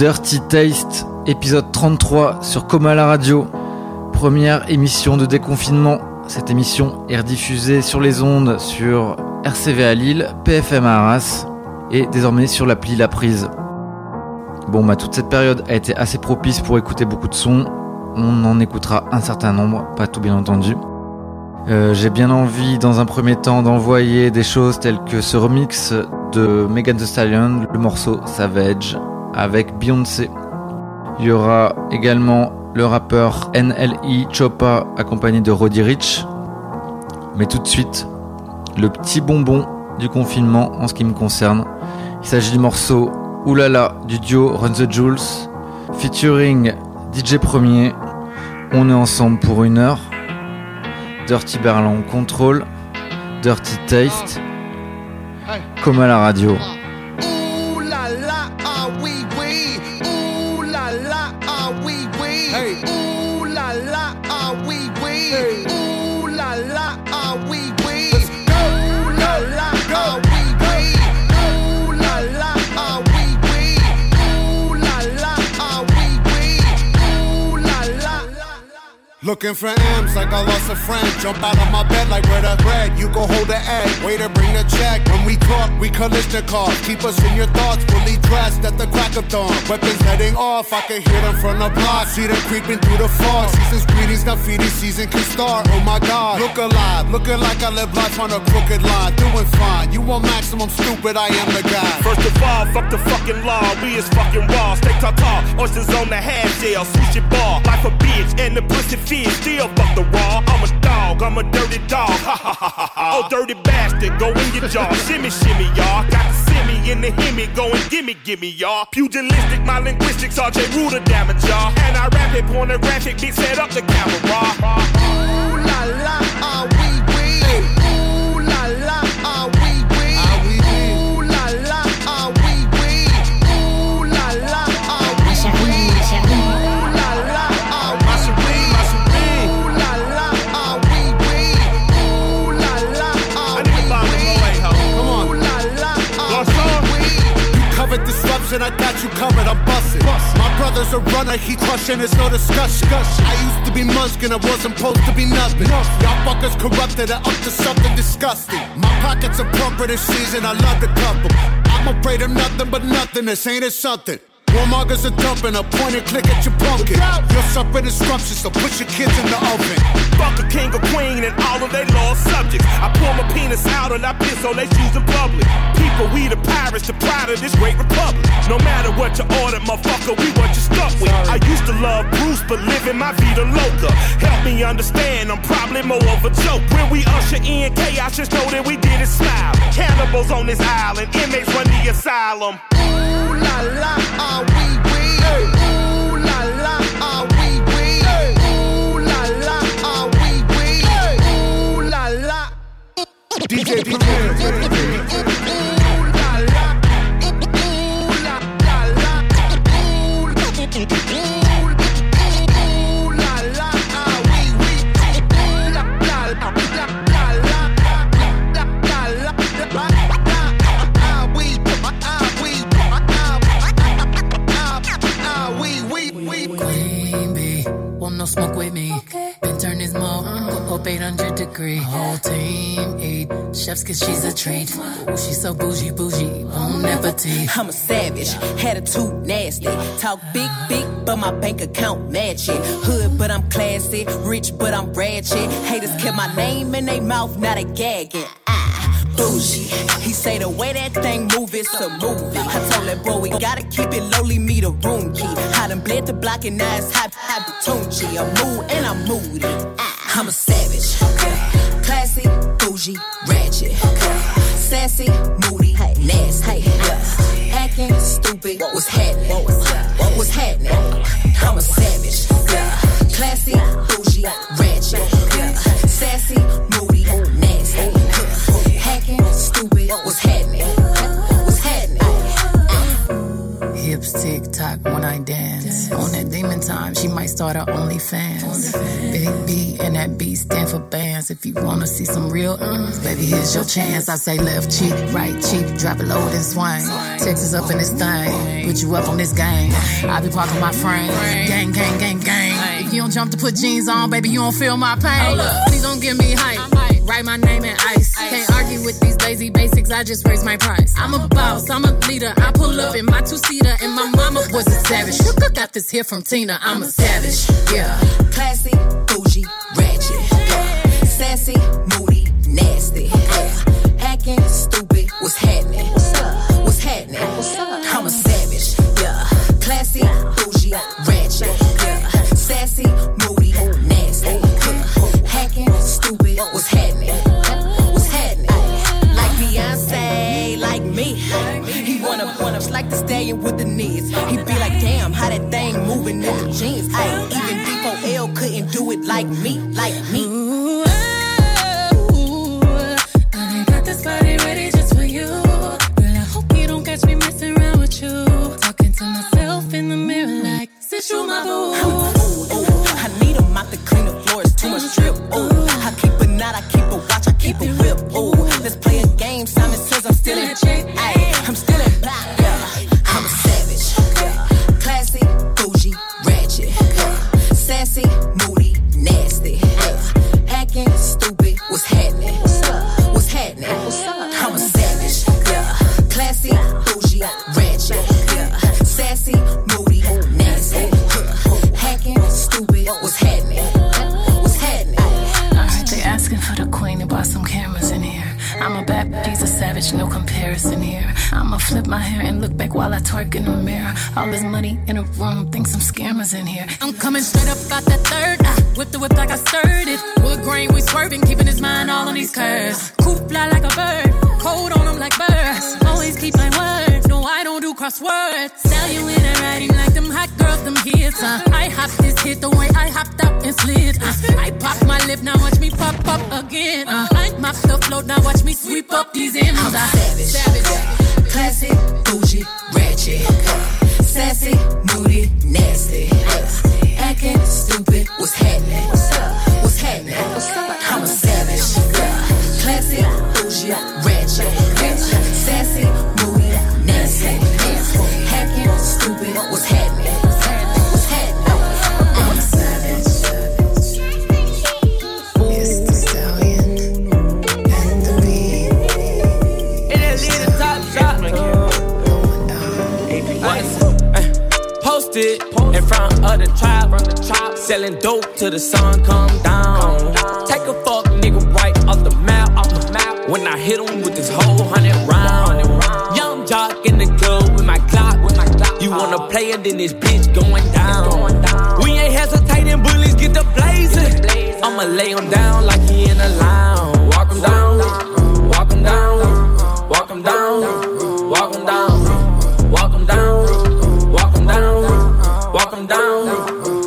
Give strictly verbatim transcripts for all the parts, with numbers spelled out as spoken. Dirty Taste, épisode trente-trois sur Komala Radio. Première émission de déconfinement. Cette émission est rediffusée sur les ondes sur R C V à Lille, P F M à Arras et désormais sur l'appli La Prise. Bon bah toute cette période a été assez propice pour écouter beaucoup de sons. On en écoutera un certain nombre, pas tout bien entendu. Euh, j'ai bien envie dans un premier temps d'envoyer des choses telles que ce remix de Megan Thee Stallion, le morceau Savage avec Beyoncé. Il y aura également le rappeur N L E Choppa accompagné de Roddy Ricch. Mais tout de suite, le petit bonbon du confinement en ce qui me concerne. Il s'agit du morceau Oulala du duo Run The Jewels featuring D J Premier. On est ensemble pour une heure. Dirty Berlin contrôle, Dirty Taste, comme à la radio. Looking for M's like I lost a friend. Jump out of my bed like where the bread. You go hold the egg, way to bring the check. When we talk, we collision cars. Keep us in your thoughts, fully dressed at the crack of dawn. Weapons heading off, I can hear them from the block. See them creeping through the fog. Season's greetings, now feeding season can start. Oh my God, look alive, looking like I live life on a crooked line. Doing fine, you want maximum stupid, I am the guy. First of all, fuck the fucking law. We is fucking raw, stay ta-ta. Oysters on the half shell, switch your ball. Life a bitch, and the pussy still fuck the wall. I'm a dog, I'm a dirty dog. Ha ha ha ha ha. Oh dirty bastard, go in your jaw. Shimmy shimmy y'all. Got the simmy in the hemi. Go and gimme gimme y'all. Pugilistic, my linguistics are J. Ruder damage y'all. And I rap it pornographic, bitch set up the camera. Ooh la la, are we we? Ooh la la, are we we? Ooh la la, are we we? Ooh la la, are we we? I got you covered, I'm bustin'. My brother's a runner, he crushin', it's no discussion. I used to be munchkin, I wasn't supposed to be nothing. Y'all fuckers corrupted, I'm up to something disgusting. My pockets are plumper this season, I love to cup 'em. I'm afraid of nothing but nothingness, ain't it something? Warmongers are dumping, a point and click at your pumpkin. You're suffering disruption, so put your kids in the oven. Fuck a king or queen and all of they lost subjects. I pour my penis out and I piss on they shoes in public. People, we the pirates, the pride of this great republic. No matter what you order, motherfucker, we what you stuck with. I used to love Bruce, but living my vida loca. Help me understand, I'm probably more of a joke. When we usher in chaos, just know that we did it smile. Cannibals on this island, inmates run the asylum. Ooh la la, are we we? Ooh la la, are we we? Ooh la la, are we we? Ooh la la. D J Premier. No smoke with me, okay. Been turn is more mm-hmm. Up eight hundred degree. Whole team eat chefs cause she's a treat. Ooh, she's so bougie, bougie, won't never teeth. I'm a savage, attitude nasty. Talk big, big, but my bank account match it. Hood, but I'm classy. Rich, but I'm ratchet. Haters kept my name in they mouth, now they gagging. Ah, bougie. He say the way that thing move, it's a movie. I told that boy we gotta keep it lowly, me the room key. I done bled the block and now it's hot, hot the Tunchi. I'm mood and I'm moody. I'm a savage, okay. Classy, bougie, ratchet, okay. Sassy, moody, hey. Nasty, hey. Yeah. Acting stupid, what was happening? What was, what was happening? I'm a savage, yeah. Classy, bougie, ratchet, yeah. Sassy, moody, nasty, yeah. Hacking, stupid, what was happening? What's happening? Hip lips tick tock when I dance. dance. On that demon time, she might start her OnlyFans. Big B and that B stand for bands. If you wanna see some real mm, baby, here's your chance. I say left cheek, right cheek, drop it low and swing. Texas up in this thing, put you up on this game. I be parking my frame, gang, gang, gang, gang. If you don't jump to put jeans on, baby, you don't feel my pain. Please don't give me hype. Write my name in ice. Can't argue with these lazy basics, I just raise my price. I'm a boss, I'm a leader. I pull up in my two-seater, and my mama was a savage. Look, got this here from Tina, I'm a savage. Yeah. Classy, bougie, ratchet. Yeah. Sassy, moody, nasty. Yeah. Hacking, stupid, what's happening? What's happening? I'm a savage. Yeah. Classy, bougie, ratchet. Yeah. Sassy, moody, nasty. Yeah. Hacking, stupid, what's happening? Like to stay in with the knees. He be like, damn, how that thing moving in the jeans. Ay, even D four L couldn't do it like me, like me. Ooh, oh, oh, I got this body ready just for you. Girl, I hope you don't catch me messing around with you. Talking to myself in the mirror like, Zixo, my boo. Ooh, ooh, I need him out to clean the floors, too much drip. Ooh, I keep a knot, I keep a watch, I keep a whip. Ooh, let's play a game, Simon says I'm still in check. Ay, I'm still in black. Sassy, moody, nasty. Yeah. Hacking, stupid, what's happening? What's happening? I'm a savage. Yeah. Classy, bougie, ratchet. Yeah. Sassy, moody, nasty. Yeah. Hacking, stupid, what's happening? What's happening? I heard they asking for the queen to buy some cameras in here. I'm a bad piece of savage, no comparison here. I'ma flip my hair and look back while I twerk in the mirror. All this money in a room, think some scammers in here. I'm coming straight up out that third. I whip the whip like I stirred it. Wood grain, we swerving, keeping his mind all on these curves. Coop fly like a bird, cold on him like birds. Always keep my word, no I don't do crosswords. Now you in a writing like them hot girls, them kids. Uh. I hopped this hit the way I hopped up and slid. Uh. I popped my lip, now watch me pop up again. Uh. I mop the float, now watch me sweep up these M's. I'm savage, savage. Yeah. Classy, bougie, ratchet. Yeah. Sassy, moody, nasty. Yeah. Acting stupid, what's happening? What's happening? I'm a savage. Yeah. Classy, bougie, ratchet. Yeah. Sassy, moody, nasty. Yeah. Acting stupid, what's happening? What's happening? I'm a savage. Posted in front of the tribe, selling dope till the sun come down. Take a fuck, nigga, right off the map, off the map. When I hit him with this whole hundred round, young jock in the club with my clock. You wanna play it, then this bitch going down. We ain't hesitating, bullies get the blazing. I'ma lay him down like he in a lounge. Walk him down, walk him down, walk him down, walk him down, walk him down. Walk 'em down,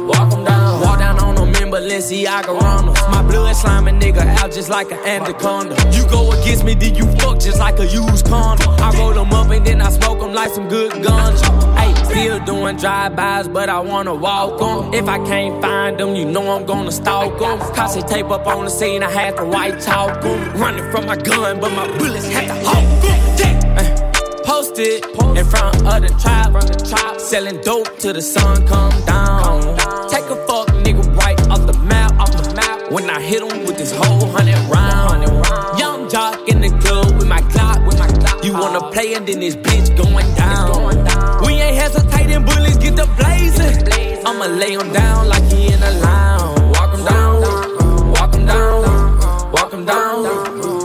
walk 'em down. Walk down on them in Balenciaga Ronalds. My blood slime a nigga out just like an anaconda. You go against me, then you fuck just like a used condom. I roll 'em up and then I smoke 'em like some good guns. Hey, still doing drive-bys, but I wanna walk 'em. If I can't find 'em, you know I'm gonna stalk 'em. Cause they tape up on the scene, I had to white chalk 'em. Running from my gun, but my bullets had to hawk 'em. Posted in front of the tribe, selling dope till the sun come down. Take a fuck, nigga, right off the map, off the map. When I hit him with this whole hundred round, young jock in the club with my clock, with my clock. You wanna play and then this bitch going down. We ain't hesitating, bullies get the blazing. I'ma lay him down like he in a lounge. Walk him down, walk him down, walk him down,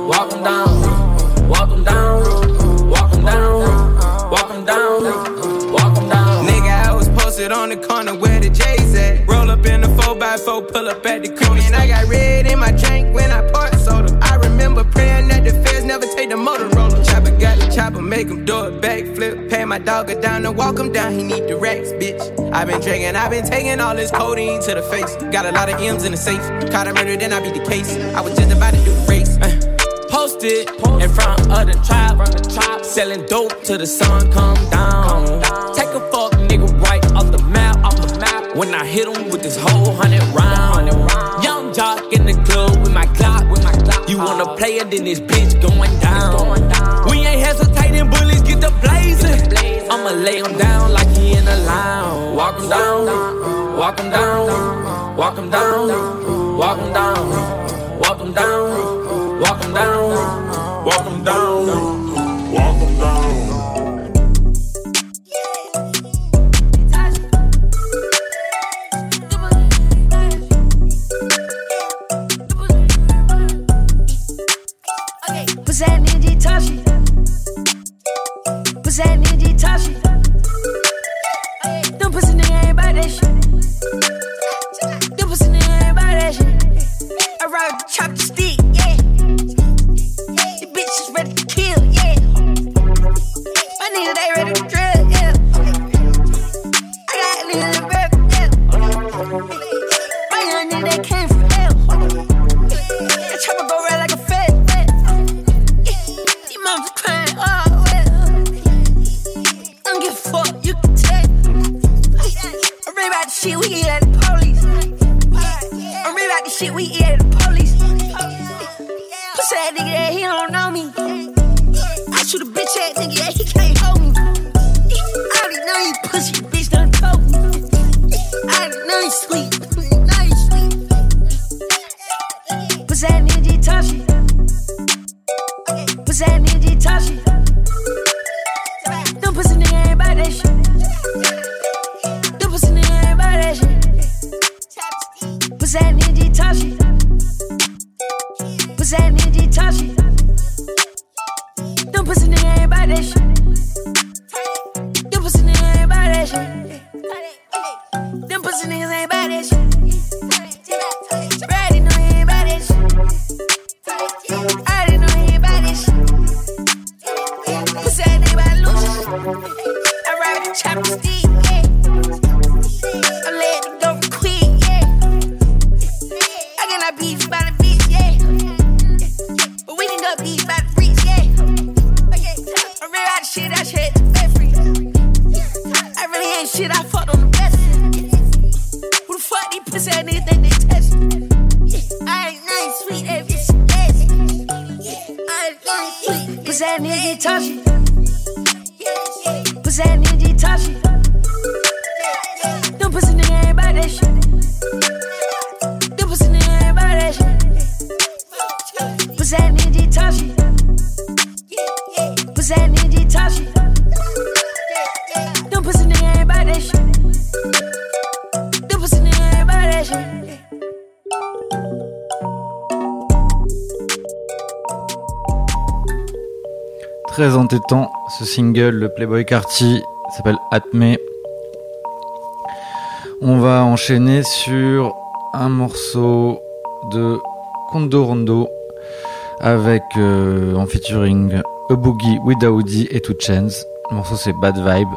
walk him down, walk him down. On the corner where the J's at. Roll up in the four by four, pull up at the corner. And I got red in my drink when I poured soda. I remember praying that the feds never take the Motorola. Chopper got the chopper, make him do a backflip. Pay my dog a dime to walk him down, he need the racks, bitch. I been drinking, I been taking all this codeine to the face. Got a lot of M's in the safe. Caught a murder, then I beat the case. I was just about to do the race. Uh. Posted in front of the tribe, selling dope till the sun come down. Take a fuck, nigga, right off the map, off the map. When I hit him with this whole hundred round. Young jock in the club with my Glock, with my Glock. You wanna play it, then this bitch going down. We ain't hesitating, bullets get the blazing. I'ma lay him down like he in a lounge. Walk him down, walk him down, walk him down, walk him down, walk him down, walk him down, walk him down. Walk down. What's that ninja Tashi? What's that ninja Tashi? Them pussy nigga ain't about that shit. Them pussy nigga ain't about that shit. I ride chop the stick, yeah. The bitch is ready to kill, yeah. Nigga, they ready to drill, yeah. I got niggas in the back, yeah. My young nigga, they came from hell. That chopper go red like a fat, fat. These moms are crying, oh, well. I don't give a fuck, you can tell. I'm ready about the shit we eat at the police. I'm ready about the shit we eat at the police. Pussy that nigga that he don't know me. I shoot a bitch at nigga that he can't. Très entêtant ce single, le Playboy Carti, s'appelle Atme. On va enchaîner sur un morceau de Condorondo avec euh, en featuring A Boogie with Audi et Two Chains. Le morceau c'est Bad Vibe.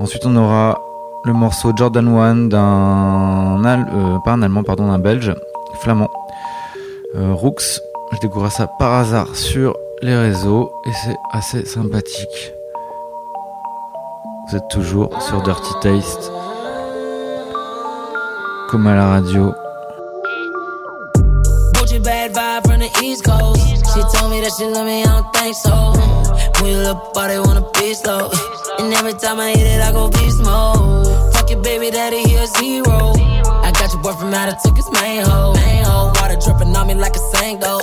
Ensuite on aura le morceau Jordan One d'un Al- euh, pas un allemand pardon d'un belge flamand euh, Rooks. Je découvrais ça par hasard sur les réseaux et c'est assez sympathique. Vous êtes toujours sur Dirty Taste, comme à la radio. Bad vibe from the East Coast. She told me that she love me, I don't think so. When you look up, they wanna be slow. And every time I hit it, I go beast mode. Fuck your baby daddy, he a zero. I got your boyfriend out, I took his main hoe. Water dripping on me like a sango.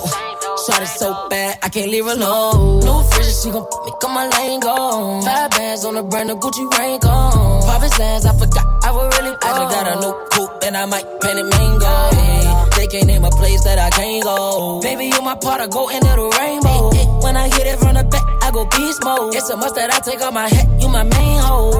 Shot it so bad, I can't leave her alone. New fridge, she gon' make up my lane go. Five bands on the brand new Gucci rain gone. Pop his ass, I forgot I would really go. I just got a new coupe and I might paint it mango. Hey, they can't name a place that I can't go. Baby, you my part, I go into the rainbow. Hey, hey, when I hit it from the back, I go beast mode. It's a must that I take off my hat, you my main hoe.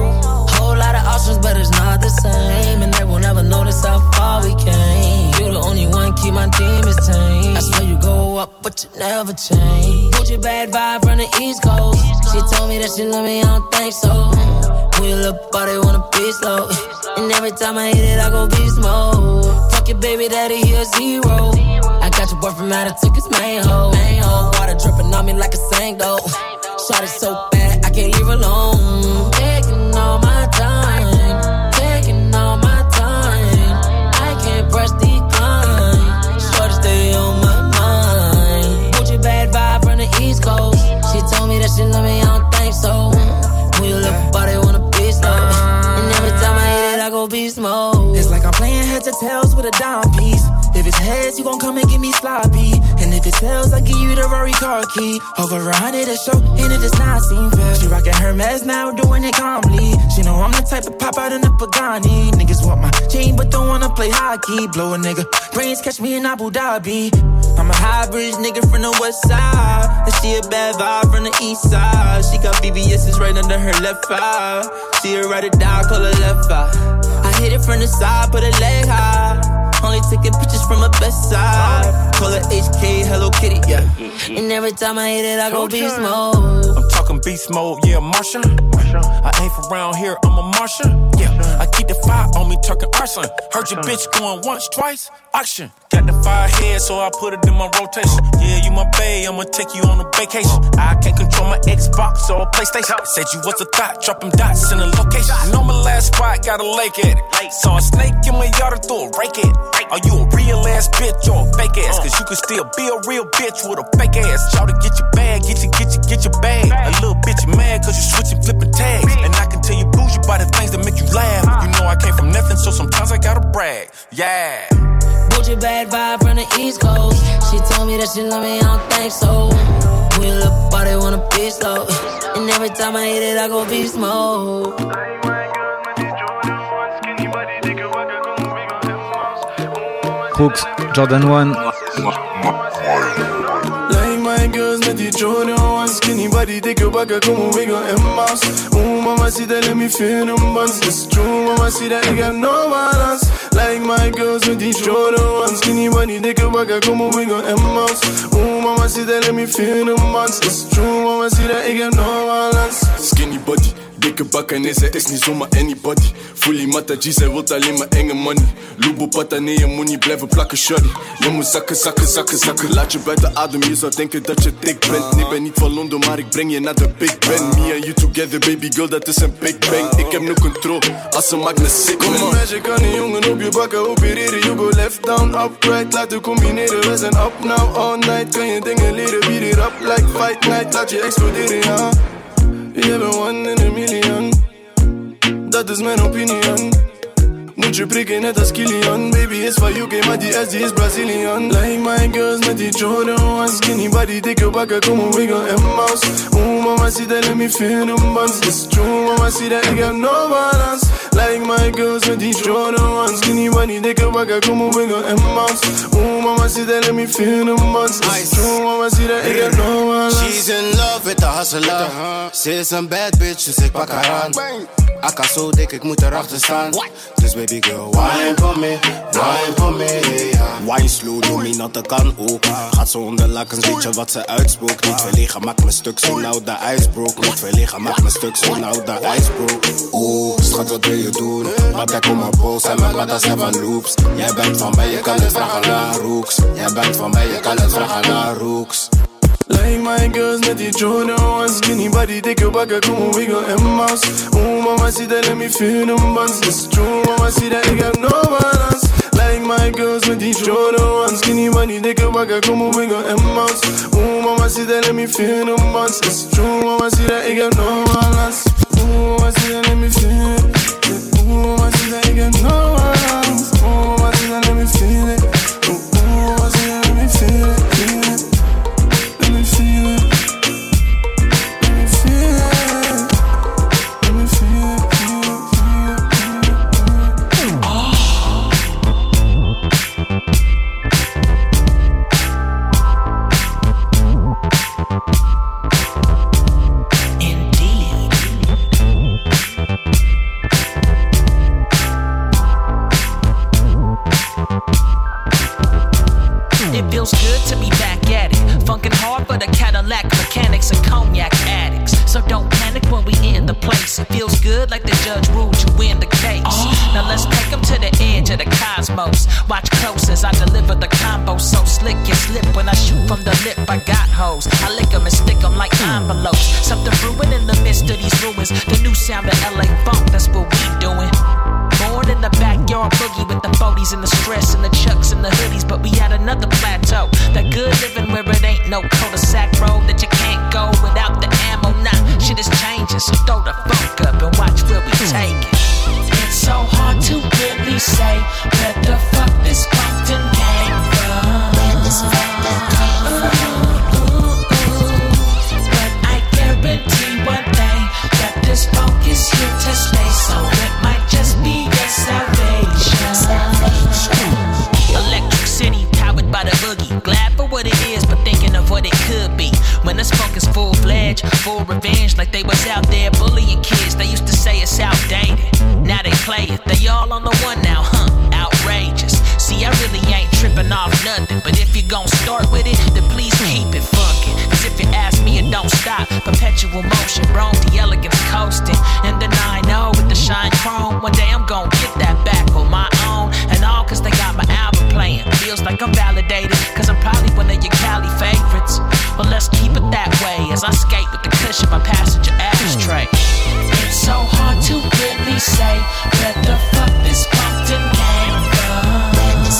Whole lot of options, but it's not the same. And they will never notice how far we came. You the only one, keep my demons tame. I swear you go up, but you never change. Gucci bad vibe from the East Coast. She told me that she love me, I don't think so. When you look up, they wanna be slow. And every time I hit it, I go beast mode. Fuck your baby daddy, he a zero. I got your boyfriend out, I took his main hoe. Water dripping on me like a sango. Shot it so bad, I can't leave alone. Taking all my time. thieves mode. It's like I'm playing heads or tails with a dime piece. If it's heads, you gon' come and give me sloppy. And if it's tails, I give you the Rory car key. Over a hundred a show, and it does not seem fair. She rockin' Hermes now, doing it calmly. She know I'm the type to pop out in the Pagani. Niggas want my chain, but don't wanna play hockey. Blow a nigga brains, catch me in Abu Dhabi. I'm a hybrid nigga from the west side. And she a bad vibe from the east side. She got B B S's right under her left eye. She a ride or die, call her left eye. I hit it from the side, put a leg high. Only taking pictures from her best side. Call her H K, Hello Kitty, yeah. And every time I hit it, I go beast mode. I'm talking beast mode, yeah, Martian. I ain't from around here, I'm a Martian, yeah. I keep the fire on me, talking arson. Heard your bitch going once, twice, auction. Got the fire head, so I put it in my rotation. Yeah, you my bae, I'ma take you on a vacation. I can't control my Xbox or PlayStation. Said you was a thought, dropping dots in a location. I know my last spot, got a lake at it. Saw a snake in my yard, I threw a rake at it. Are you a real ass bitch or a fake ass? Cause you can still be a real bitch with a fake ass. Y'all to get your bag, get your, get your, get your bag. A little bitch mad cause you switching, flipping tags. And I can tell you bougie by the things that make you laugh. You know I came from nothing, so sometimes I gotta brag. Yeah. Bougie bad vibe from the East Coast. She told me that she love me, I don't think so. We look body, wanna be slow. And every time I hit it, I go beast mode. Rooks, Jordan One. Like my girls, met the Jordan One. Skinny body, take a back, I come away, got a mouse. Oh, mama, see that, let me feel them buns. It's true, mama, see that, I got no balance. Like my girls, met the Jordan One. Skinny body, take a back, I come away, got a mouse. Oh, mama, see that, let me feel them buns. It's true, mama, see that, I got no balance. Skinny body. Dikke bakken, nee, zij is niet zomaar anybody. Fully mataji, zij wilt alleen maar enge money. Lubo patta, nee, je moet niet blijven plakken, shorty. Je moet zakken, zakken, zakken, zakken. Laat je buiten adem, je zou denken dat je dik bent. Nee, ben niet van Londen, maar ik breng je naar de Big Ben. Me and you together, baby girl, dat is een big bang. Ik heb no control, als ze maakt me sick. Kom een meisje, kan die jongen op je bakken opereren. You go left, down, upright, laten combineren. We zijn up now, all night, kan je dingen leren. Beat it up like fight night, laat je exploderen, ja. You're the one in a million. That is my opinion. Moet je prikken net als Killian. Baby is van U K, maar die S D is Brazilian. Like my girls met die Jordan ones. Skinny body, dikke bakken, kom een wiggle en mouse. Oeh, mama, zie dat, let me feel them buns. It's true, mama, zie dat, ik heb no balance. Like my girls met die Jordan ones. Skinny body, dikke bakken, kom een wiggle en mouse. Oeh, mama, zie dat, let me feel them buns. It's true, mama, zie dat, ik heb no balance. She's in love with the hustler. Ze is een bad bitch, dus ik pak haar aan. Ik kan zo dik, ik moet erachter staan. Dus baby girl, wine for me, wine for me, yeah. Wine slow, doe me nat, dat kan ook. Gaat zo onder lakens, weet je wat ze uitspookt. Niet verlegen, maak me stuk, zo nou de ijs broke. Niet verlegen, maak me stuk, zo nou de ijs broke. Oeh, schat, wat wil je doen? Maar bek om mijn pols en mijn matas hebben loops. Jij bent van mij, je kan het vragen naar Rooks. Jij bent van mij, je kan het vragen naar Rooks. Like my girls met die Jordan ones. Skinny body, dikke bakken, kom een wiggle en mouse. Oeh, mama, zie dat, let me feel them buns. It's true, mama, zie dat, ik heb no balance. Like my girls met die Jordan ones. Skinny body, dikke bakken, kom een wiggle en mouse. Oeh, mama, zie dat, let me feel them buns. It's true, mama, zie dat, ik heb no balance. Oeh, mama, zie dat, let me feel it. Oeh, mama, zie dat, ik heb no balance. Oeh, mama, zie dat, let me feel it. Oeh, mama, zie dat, let me feel it. So hard to Where the fuck this Compton came from? Ooh,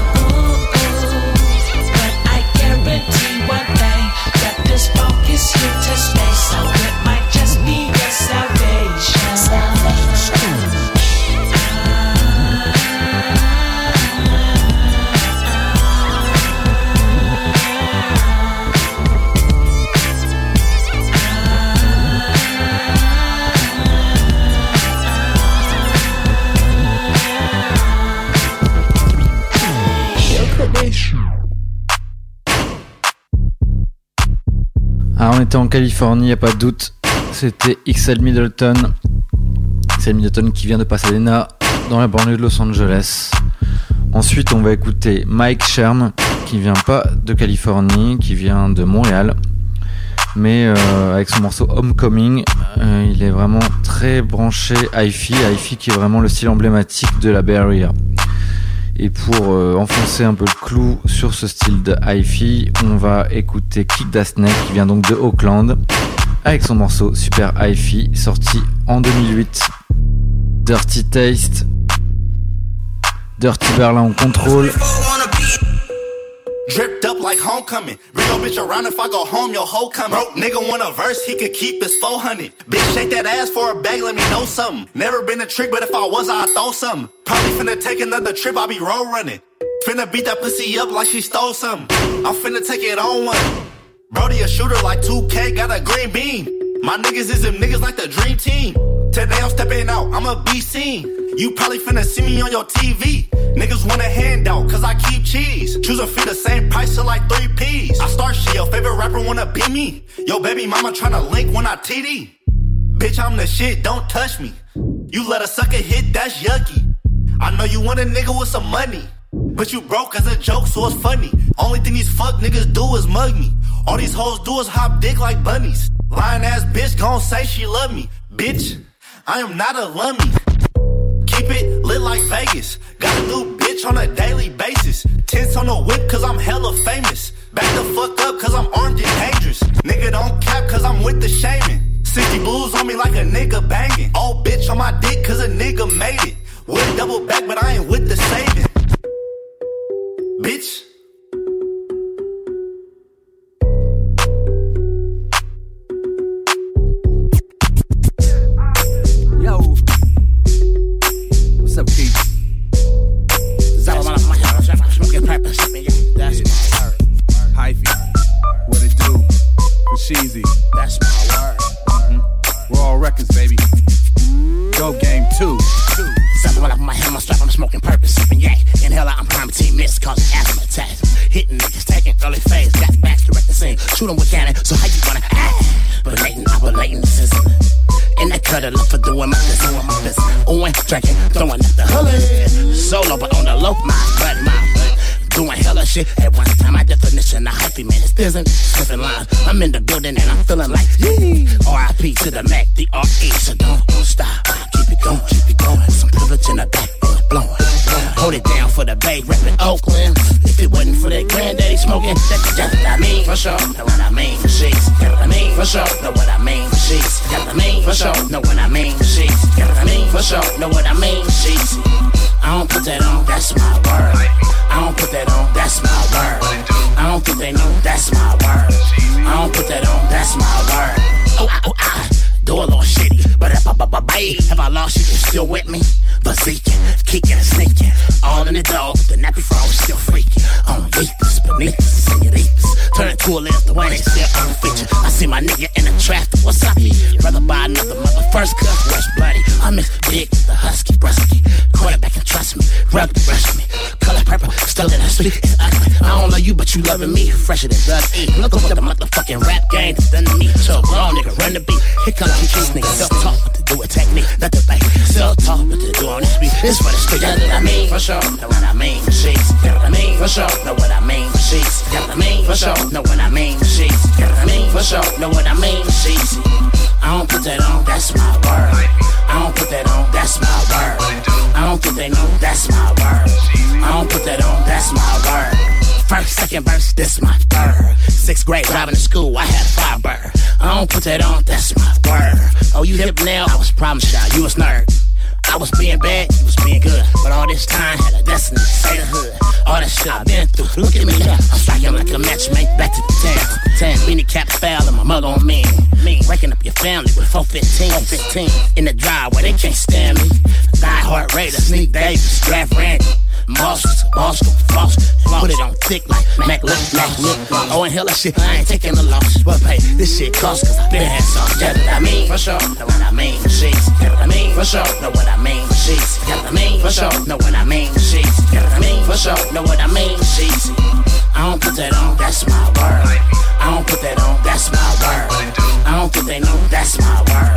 ooh, ooh. But I guarantee one thing, that this funk is here to stay. So it might just be your salvation. Ah, on était en Californie, y a pas de doute. C'était X L Middleton. X L Middleton qui vient de Pasadena, dans la banlieue de Los Angeles. Ensuite, on va écouter Mike Sherm, qui vient pas de Californie, qui vient de Montréal. Mais euh, avec son morceau Homecoming, euh, il est vraiment très branché hi-fi. Hi-fi qui est vraiment le style emblématique de la Bay Area. Et pour euh, enfoncer un peu le clou sur ce style de hi-fi, on va écouter Kick Das Neck qui vient donc de Auckland avec son morceau Super Hi-Fi sorti en deux mille huit. Dirty Taste, Dirty Berlin en contrôle. Dripped up like homecoming. Real bitch around if I go home, your hoe coming. Broke nigga want a verse, he could keep his four hundred. Bitch, shake that ass for a bag, let me know something. Never been a trick, but if I was, I'd throw something. Probably finna take another trip, I be road running. Finna beat that pussy up like she stole something. I'm finna take it on one. Brody a shooter like two K, got a green bean. My niggas is them niggas like the dream team. Today I'm stepping out, I'ma be seen. You probably finna see me on your T V. Niggas want a handout, cause I keep cheese. Choose a fee the same price, so like three P's. I start shit, your favorite rapper wanna be me. Yo baby mama tryna link when I T D. Bitch, I'm the shit, don't touch me. You let a sucker hit, that's yucky. I know you want a nigga with some money, but you broke as a joke, so it's funny. Only thing these fuck niggas do is mug me. All these hoes do is hop dick like bunnies. Lying ass bitch gon' say she love me. Bitch, I am not a lummy. Keep it lit like Vegas. Got a new bitch on a daily basis. Tense on the whip cause I'm hella famous. Back the fuck up cause I'm armed and dangerous. Nigga don't cap cause I'm with the shaman. sixty blues on me like a nigga banging. Old bitch on my dick cause a nigga made it. Would double back but I ain't with the saving. Bitch. Cheesy. That's my word. Mm-hmm. Raw records, baby. Dope game two. Something while I put my hand on my strap, I'm smoking purpose, sipping yak. Inhale out, I'm prime team miss, causing asthma attacks. Hitting niggas, taking early phase, got back, direct the scene. Shoot them with cannon, so how you gonna act? But latin, I'm relating, sizzling. In the cutter, look for doing my business, doing my business. Ooin', drinking, throwing at the hood. Solo, but on the low, my butt, my butt. Doing hella shit at one time, my definition, I hypey man, it's isn't slipping lines. I'm in the building and I'm feeling like yee. R I P to the Mac, the R E, so don't, don't stop, keep it going, keep it going. Some privilege in the back, it's blowing, blowing. Hold it down for the Bay, reppin' Oakland. If it wasn't for that granddaddy smoking, that's just what I mean, for sure. Know what I mean, for sheets, know what I mean, for sure. Know what I mean, for sheets, know what I mean, for sure. Know what I mean, for sheets, know what I mean, for sure. Know what I mean, for sheets. I don't put that on, that's my word. I don't put that on, that's my word. I don't think they know, that's my word. I don't put that on, that's my word. Oh, I, oh, I do a little shitty, but if I, but, but, babe, if I lost you, you still with me? But seeking, kicking, sneaking, all in the dog, the nappy frog still freaking. On leapers, beneath, senoritas, turn it to a list, the way they still on feature. I see my nigga in the traffic, what's up, me? Brother buy another mother, first cuff, rush bloody. I miss big, the husky, brusky, quarterback and trust me, rub the brush me. Color purple, still in the street, it's ugly. I don't love you, but you loving me, fresher than Doug E. Look over the motherfucking rap game that's done to me. So grown nigga, run the beat. Here comes the kids, nigga, self-talk, what to do, attack me, not the bank. Self-talk, what to do on this beat. It's for the street, that's what I mean, for sure. Know what I mean, for sheets, know what I mean, for sure. Know what I mean, for sheets, know what I mean, for sure. Know what I mean, for sheets, know what I mean, for sure. Know what I mean, for sheets. I don't put that on, that's my word. I don't put that on, that's my word. I don't think they know, that's my word. I don't put that on, that's my word. First, second verse, this my third. Sixth grade, driving to school, I had a firebird. I don't put that on, that's my word. Oh, you hip now? I was problem shy, you a nerd. I was being bad, you was being good. But all this time, had a destiny, had a hood. All that shit I've been through, look at me now. I'm striking like a match, mate, back to the town. Ten, mini cap foul and my mother on me. Me, waking up your family with four fifteen. In the driveway, they can't stand me. Die hard Raider, sneak Davis, draft Randy. Monsters, Boston, Boston, put it on thick like Mac, look, Mac, look, oh, and hell that shit, I ain't taking the loss, but hey, this shit cost, cause I been had sauce, that's what I mean, for sure, know what I mean, she's, that's what I mean, for sure, know what I mean, she's, that's what I mean, for sure, know what I mean, she's, that's what I mean, for sure, know what I mean, she's, I don't put that on, that's my word, I don't put that on, that's my word, I don't think they know, that's my word,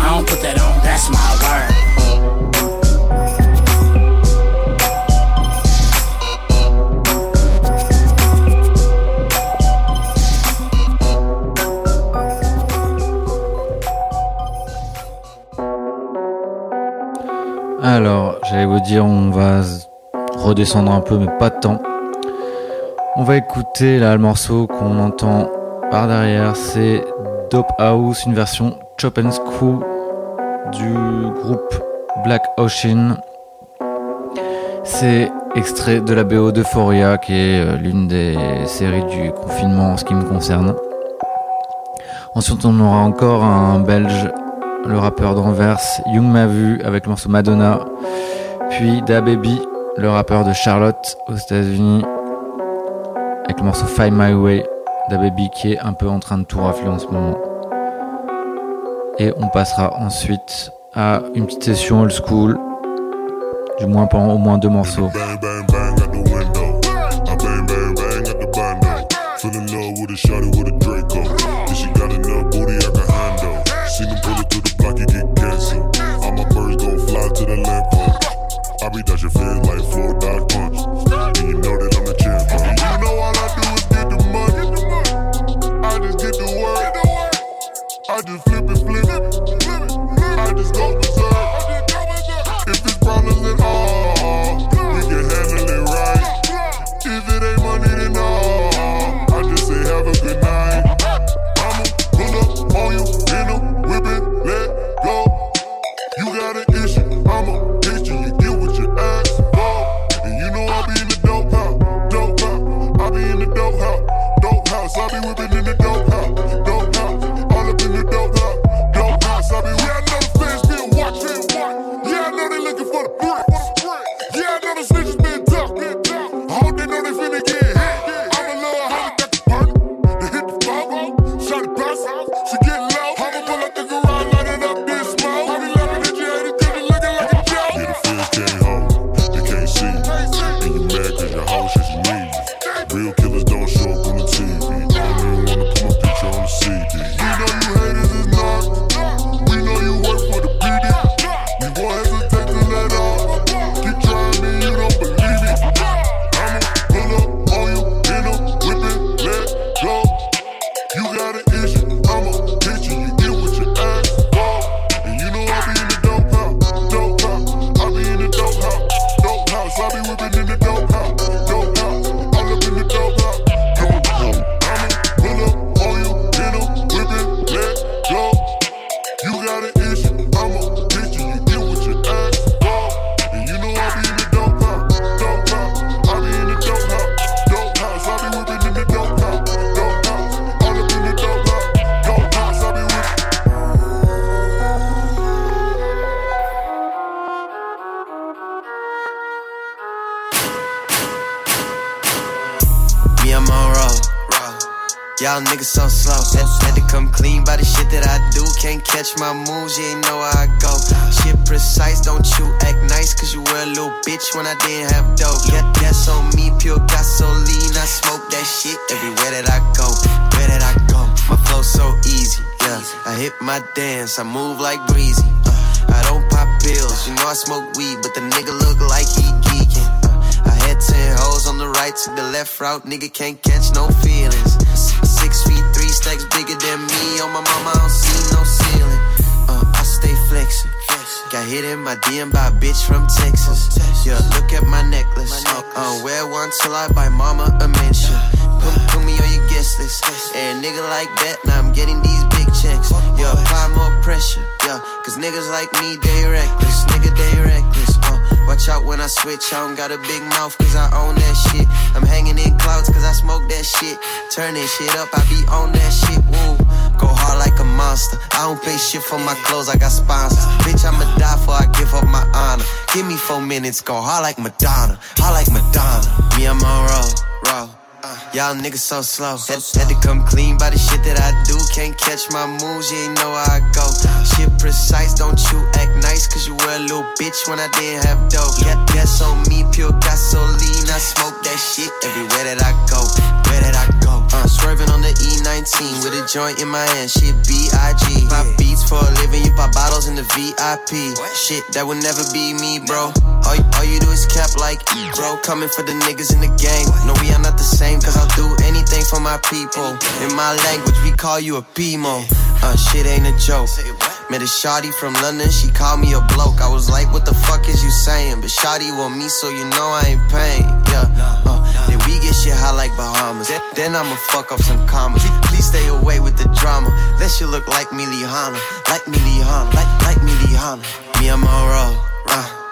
I don't put that on, that's my word. Alors, j'allais vous dire, on va redescendre un peu, mais pas tant. On va écouter là le morceau qu'on entend par derrière, c'est Dope House, une version Chop and Screw du groupe Black Ocean. C'est extrait de la B O d'Euphoria, qui est l'une des séries du confinement en ce qui me concerne. Ensuite, on aura encore un Belge, le rappeur d'Anvers, Young Mavu avec le morceau Madonna, puis Da Baby, le rappeur de Charlotte aux États-Unis avec le morceau Find My Way. Da Baby qui est un peu en train de tout rafler en ce moment. Et on passera ensuite à une petite session old school, du moins pendant au moins deux morceaux. I be dodging fear like Florida dodge punch. And you know that I'm the champ. You know all I do is get the money. I just get the word. I just flip it, flip it, flip it. I just go berserk. If it's problems at all, we can handle it right. If it ain't money, then all. I just say have a good night. I'ma pull up on you in a whip it, let go. You got an issue, I'ma. I be whipping in the dope house, dope house, all up in the dope house, dope house. I be whipping. Yeah, I know the fans been watching, yeah, I know they looking for the bricks, yeah, I know the snitches been tough, I hope they know they finna get hit. I'm a little homie, got the burn, they hit the phone, shot it pass, she get low. I'ma pull up the garage, light it up, this smoke. I be laughing at you, and it's looking like a joke. Yeah, the fans can't hold, they can't see, and you mad cause your whole shit's mean. Real killers don't show up on the T V. My moves, you ain't know how I go. Shit precise, don't you act nice, cause you were a little bitch when I didn't have dope. Yeah, that's on me, pure gasoline. I smoke that shit everywhere that I go. Where that I go, my flow so easy. Yeah, I hit my dance, I move like breezy. Uh, I don't pop pills, you know I smoke weed, but the nigga look like he geeking. Uh, I had ten hoes on the right, took the left route, nigga can't catch no feelings. Six feet, three stacks bigger than me. On my mama, I don't see no ceiling. Uh, I stay flexing. Flex. Got hit in my D M by a bitch from Texas. Yeah, look at my necklace. I'll wear one till I buy mama a mansion. Put, put me on your guest list. And nigga like that, now I'm getting these big checks. Yeah, apply more pressure. Yeah, cause niggas like me, they reckless. Nigga, they reckless. Watch out when I switch, I don't got a big mouth cause I own that shit. I'm hanging in clouds cause I smoke that shit. Turn that shit up, I be on that shit, woo. Go hard like a monster. I don't pay shit for my clothes, I got sponsors. Bitch, I'ma die before I give up my honor. Give me four minutes, go hard like Madonna. Hard like Madonna. Me, I'm on roll, roll. Y'all niggas so slow. Had, had to come clean by the shit that I do. Can't catch my moves, you ain't know how I go. Shit precise, don't you act nice, cause you were a little bitch when I didn't have dope. Got gas on me, pure gasoline. I smoke that shit everywhere that I go. Where that I go? Uh, swerving on the E nineteen with a joint in my hand. Shit, B I G. Pop beats for a living, you pop bottles in the V I P. Shit, that would never be me, bro. All, all you do is cap like E, bro. Coming for the niggas in the game. No, we are not the same. Cause I'll do anything for my people. In my language, we call you a P M O. Uh, shit ain't a joke. Met a shawty from London, she called me a bloke. I was like, what the fuck is you saying? But shawty want me, so you know I ain't paying. Yeah, uh, then we get shit high like Bahamas. Then I'ma fuck up some commas. Please stay away with the drama. Lest you look like me, Lihana. Like me, Lihana. Like, like me, Lihana. Me, I'm on roll. Uh.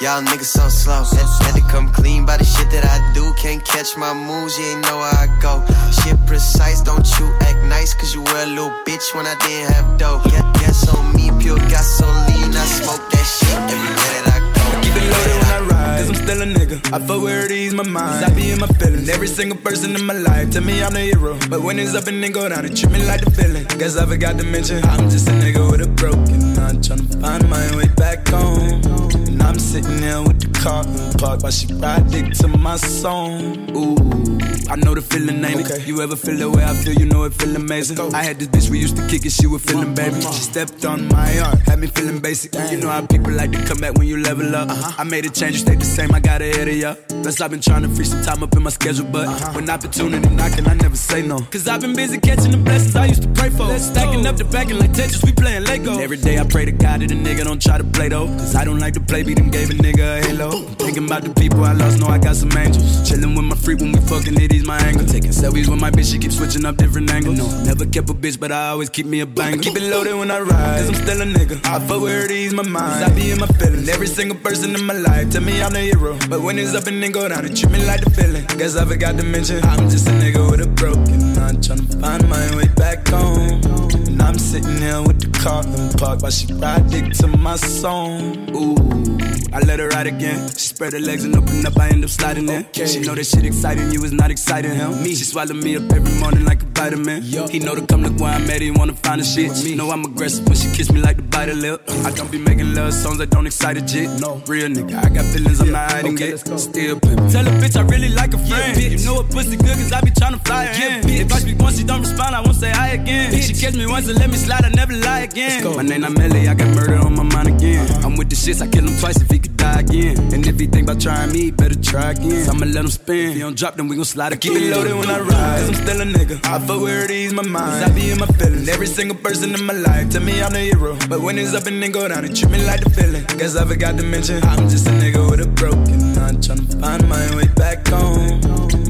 Y'all niggas so slow. Had, had to come clean by the shit that I do. Can't catch my moves, you ain't know how I go. Shit precise, don't you act nice, cause you were a little bitch when I didn't have dough. Got gas on me, pure gasoline. I smoke that shit everywhere that I go. I keep it loaded when I ride, cause I'm still a nigga. I fuck where it ease my mind, cause I be in my feelings. Every single person in my life tell me I'm the hero, but when it's up and then go down, it treat me like the feeling. Guess I forgot to mention, I'm just a nigga with a broken heart, tryna find my way back home. I'm sitting there with the car parked while she ride dick to my song. Ooh, I know the feeling ain't okay. It. You ever feel the way I feel? You know it feel amazing. I had this bitch we used to kick it, she was feeling baby. She stepped on my arm, had me feeling basic. You know how people like to come back when you level up. Uh-huh. I made a change, you stayed the same. I got ahead of ya. Plus I've been trying to free some time up in my schedule, but uh-huh. when opportunity knocking, I never say no. Cause I've been busy catching the blessings I used to pray for. Stacking up the backing like Tetris, we playing Lego. And every day I pray to God that a nigga don't try to play though, cause I don't like to play. Them gave a nigga a halo. Thinking about the people I lost, know I got some angels. Chilling with my freak when we fucking, it is my angle. Taking selfies with my bitch, she keep switching up different angles. No, never kept a bitch, but I always keep me a banger. I keep it loaded when I ride, cause I'm still a nigga. I fuck where it ease my mind, cause I be in my feelings. Every single person in my life tell me I'm the hero, but when it's up and then go down, it treat me like the feeling. Guess I forgot to mention, I'm just a nigga with a broken heart, tryna find my way back home. And I'm sitting here with the car parked while she ride dick to my song. Ooh, I let her ride again. She spread her legs and opened up, I end up sliding in. Okay. She know that shit exciting, you is not exciting him. Me. She swallow me up every morning like a vitamin. Yo. He know to come look where I'm at, he wanna find the shit. Me. Know I'm aggressive when she kiss me like the bite of lip. I don't be making love songs that don't excite a jit. No. Real nigga, I got feelings, I'm yeah. not hiding okay, it. Still pimpin'. Tell a bitch I really like a friend. Yeah, you know a pussy good cause I be tryna fly her yeah, in. Bitch. If I speak once, she don't respond, I won't say hi again. Bitch. She catch me once and let me slide, I never lie again. My name not Melly, I got murder on my mind again. Uh-huh. I'm with the shits, I kill him twice if he could die again. And if he think about trying me, better try again. So I'ma let him spin. If he don't drop, then we gon' slide again. I keep it loaded when I ride, cause I'm still a nigga. I fuck where it ease my mind, cause I be in my feelings. Every single person in my life tell me I'm the hero, but when it's up and then go down, it treat me like the feeling. Guess I forgot to mention, I'm just a nigga with a broken heart, tryna find my way back home.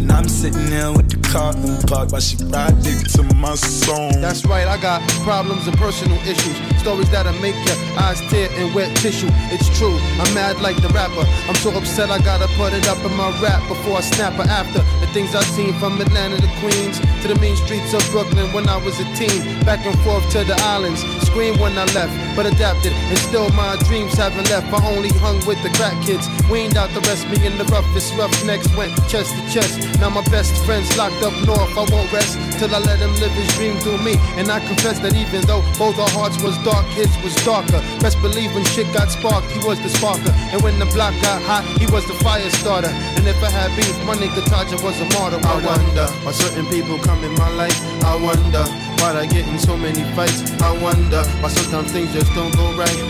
And I'm sitting here with the car parked while she ride dick to my song. That's right, I got problems and personal issues, stories that'll make your eyes tear and wet tissue. It's true, I'm mad like the rapper. I'm so upset I gotta put it up in my rap before I snap or after. The things I've seen from Atlanta to Queens, to the mean streets of Brooklyn when I was a teen. Back and forth to the islands, screamed when I left, but adapted, and still my dreams haven't left. I only hung with the crack kids, weaned out the rest. Me in the roughest roughnecks went chest to chest. Now my best friend's locked up north, I won't rest till I let him live his dream through me. And I confess that even though both our hearts was dark, his was darker. Best believe when shit got sparked, he was the sparker. And when the block got hot, he was the fire starter. And if I had beef, my nigga Taja was a martyr. I wonder why certain people come in my life. I wonder why I get in so many fights. I wonder why sometimes things just don't go right.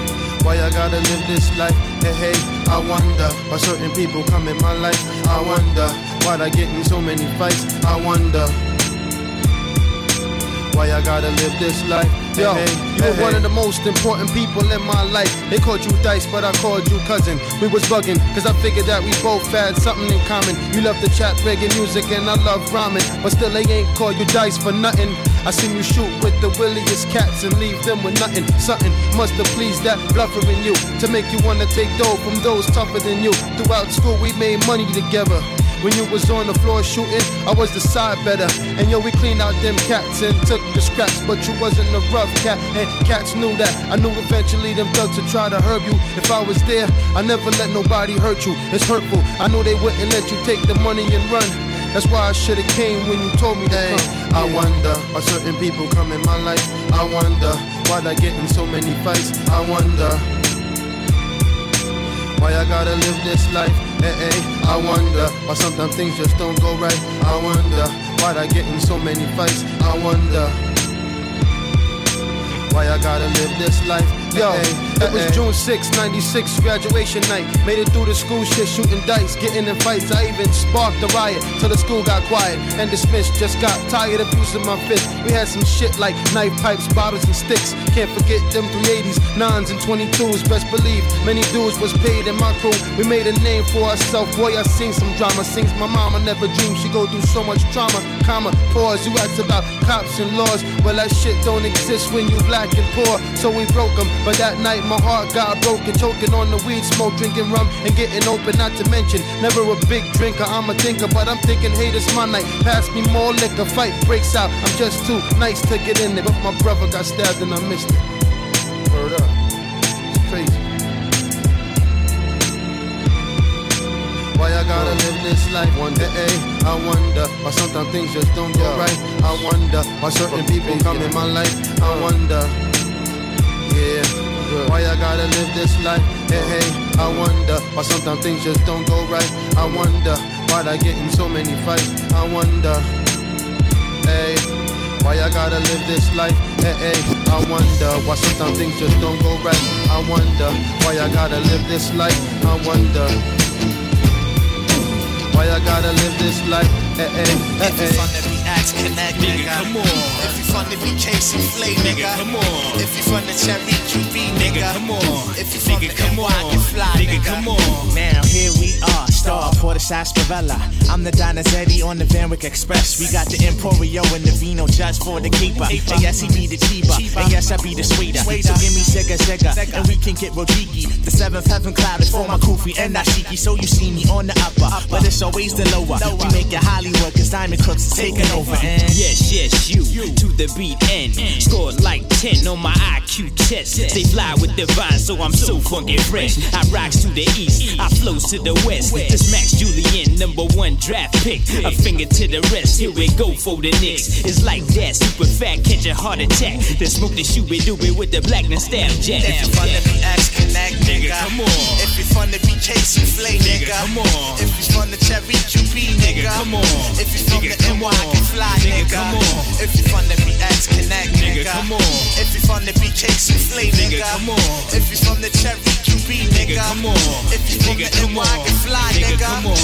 Why I gotta live this life, hey, hey. I wonder why certain people come in my life. I wonder why I get in so many fights. I wonder why I gotta live this life. Yo, hey, hey, you hey, were hey. one of the most important people in my life. They called you Dice, but I called you Cousin. We was bugging, cause I figured that we both had something in common. You love to chat reggae music and I love rhyming, but still they ain't call you Dice for nothing. I seen you shoot with the williest cats and leave them with nothing. Something must have pleased that bluffer in you to make you wanna take dough from those tougher than you. Throughout school we made money together. When you was on the floor shooting, I was the side better. And yo, we cleaned out them cats and took the scraps. But you wasn't a rough cat, and cats knew that. I knew eventually them thugs would try to hurt you. If I was there, I never let nobody hurt you. It's hurtful, I knew they wouldn't let you take the money and run. That's why I should've came when you told me to hey, come. I wonder, why certain people come in my life? I wonder, why'd I get in so many fights? I wonder, why I gotta live this life? Hey, hey, I wonder why sometimes things just don't go right. I wonder why'd I get in so many fights. I wonder why I gotta live this life. Yo, hey, hey, it was hey. June sixth, ninety-six, graduation night. Made it through the school shit, shooting dice, getting in fights. I even sparked a riot till the school got quiet and dismissed. Just got tired of using my fist. We had some shit like knife, pipes, bottles, and sticks. Can't forget them three eighties, nines, and twenty-twos. Best believe many dudes was paid in my crew. We made a name for ourselves. Boy, I seen some drama. Sings my mama never dreamed she go through so much trauma. Comma, pause. You asked about cops and laws. Well, that shit don't exist when you black and poor. So we broke them. But that night my heart got broken, choking on the weed smoke, drinking rum and getting open, not to mention never a big drinker, I'm a thinker, but I'm thinking hey, this my night, pass me more liquor, fight breaks out, I'm just too nice to get in it, but my brother got stabbed and I missed it. Word up, it's crazy. Why I gotta live this life? Wonder, hey, I wonder why sometimes things just don't go right. I wonder why certain people come in my life. I wonder. Yeah, why I gotta live this life? Hey, hey, I wonder why sometimes things just don't go right. I wonder why'd I get in so many fights. I wonder, hey, why I gotta live this life? Hey, hey, I wonder why sometimes things just don't go right. I wonder why I gotta live this life. I wonder why I gotta live this life. Hey, hey, hey, hey. Connect, nigga, nigga, come on. If you from the B K C Flay, nigga, come on. If you from the Cherry Q B, nigga, come on. If you from nigga, the N Y, I can fly, nigga, come on. Now here we are, star Portishead Spavella. I'm the Donizetti on the Vanwick Express. We got the Emporio and the Vino just for the keeper. And yes, he be the cheaper, and yes, I be the sweeter. So give me Zigga Zigga, and we can get Rodiki. The seventh heaven cloud is for my Kufi and Nashiki. So you see me on the upper, but it's always the lower. We make it Hollywood, cause Diamond Crooks is taking over. And yes, yes, you, you to the beat and mm. Scored like ten on my I Q test. Yes. They fly with the vibe, so I'm so funkin' fresh. I rocks to the east, east. I flows to the west. west. This Max Julian, number one draft pick. Pick. A finger to the rest, here we go for the Knicks. It's like that, super fat, catch a heart attack. Then smoke the shoe, we do it with the blackness stab jack. If you fun to be Axe Connect, nigga, come on. If you fun to be J C Flay, nigga, come on. If you fun to Cherry Q B, nigga, come on. If you fun to N Y, fly, nigga, nigga, come on. If you from the B X Connect, nigga, nigga, come on. If you from the B K C Flay, nigga, nigga, come on. If you from the Cherry Q B, nigga, nigga, come on. If you from nigga, the N Y, I can fly, nigga, nigga, come on.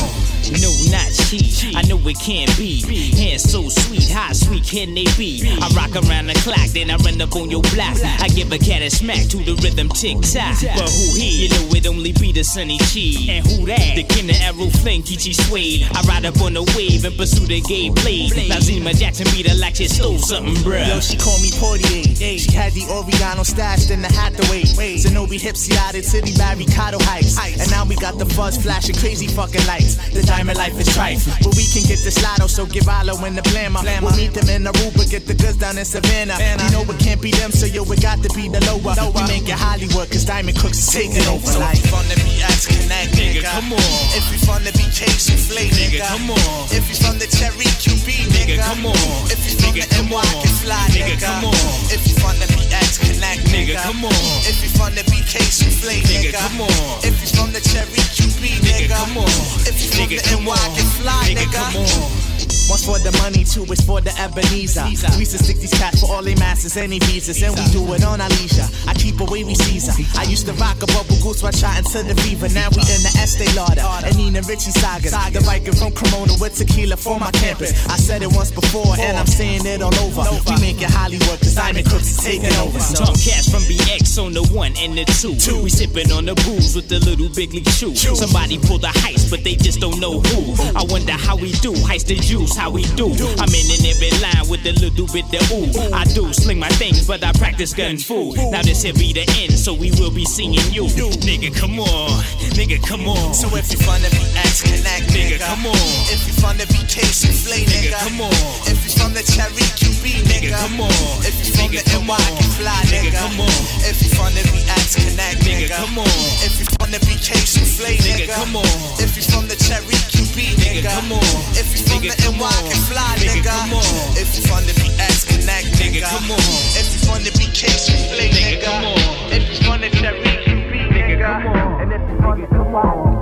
No, not she. I know it can be. Hands so sweet, how sweet can they be? I rock around the clock, then I run up on your block. I give a cat a smack to the rhythm tick-tock. But who he? You know it only be the Sunny Chi. And who that? The Ken the Arrow Flynn, Kichi Suede. I ride up on the wave and pursue the gay blade. Now Zima Jackson beat her like she stole something, bruh. Yo, she called me Portier. She had the Oregano stashed in the Hathaway. Zenobi hips, yada, city by Ricardo Heights. And now we got the fuzz flashing crazy fucking lights. Diamond life is trife, but we can get the Slotto, so give Ilo in the Blammer. We'll meet them in Aruba, get the goods down in Savannah. You know it can't be them, so yo, it got to be the lower. We make it Hollywood, cause Diamond Crooks is taking over. So if you from the B X Connect, nigga, come on. If you from the B K C Flay, nigga, come on. If you from the Cherry Q B, nigga, come on. If you from the N Y, I can fly, nigga, come on. If you from the B X Connect, nigga, come on. If you from the B K C Flay, nigga, come on. If you from the Cherry Q B, nigga, come on. If you from the N Y, I can fly, nigga, nigga. Come on. One's for the money, two is for the Ebenezer. three sixty these cats for all they masters, any visas. And we do it on our leisure. I keep away we Caesar. I used to rock a bubble goose while shot into the fever. Now we in the Estee Lauder and Nina Rich and Saga. The Viking from Cremona with tequila for my campus. I said it once before and I'm saying it all over. We make it Hollywood cause Diamond Crooks is taking over. Drunk cats from B X on the one and the two. We sipping on the booze with the little big league shoe. Somebody pulled a heist but they just don't know who. I wonder how we do, heist the juice, how we do. I'm in and every line with a little bit of ooh. I do sling my things but I practice gun food. Now this here be the end so we will be seeing you. Nigga come on, nigga come on. So if you from the B X connect, nigga come on. If you from the B K C Flay, nigga come on. If you from the Cherry Q B, nigga come on. If you from the N Y can fly, nigga come on. If you from the B X connect, nigga come on. If you from the B K C Flay, nigga come on. If you from the Cherry Q B, nigga come on. If you from the N Y can fly, nigga come on. If you from the B X connect, nigga come on. If you from the B K C Flay, nigga come on. If you from the Cherry Q B, nigga come on. And if you from the N Y can fly, nigga.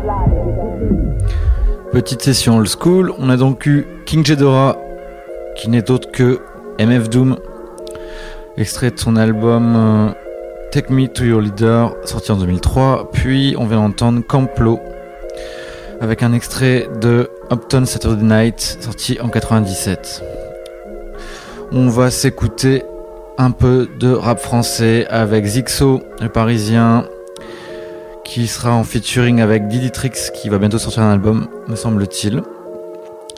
Petite session old school, on a donc eu King Ghedorah, qui n'est autre que M F Doom, extrait de son album euh, Take Me to Your Leader, sorti en deux mille trois, puis on vient d'entendre Komplo, avec un extrait de Uptown Saturday Night, sorti en quatre-vingt-dix-sept. On va s'écouter un peu de rap français avec Zixo, le Parisien, qui sera en featuring avec Diditrix qui va bientôt sortir un album, me semble-t-il.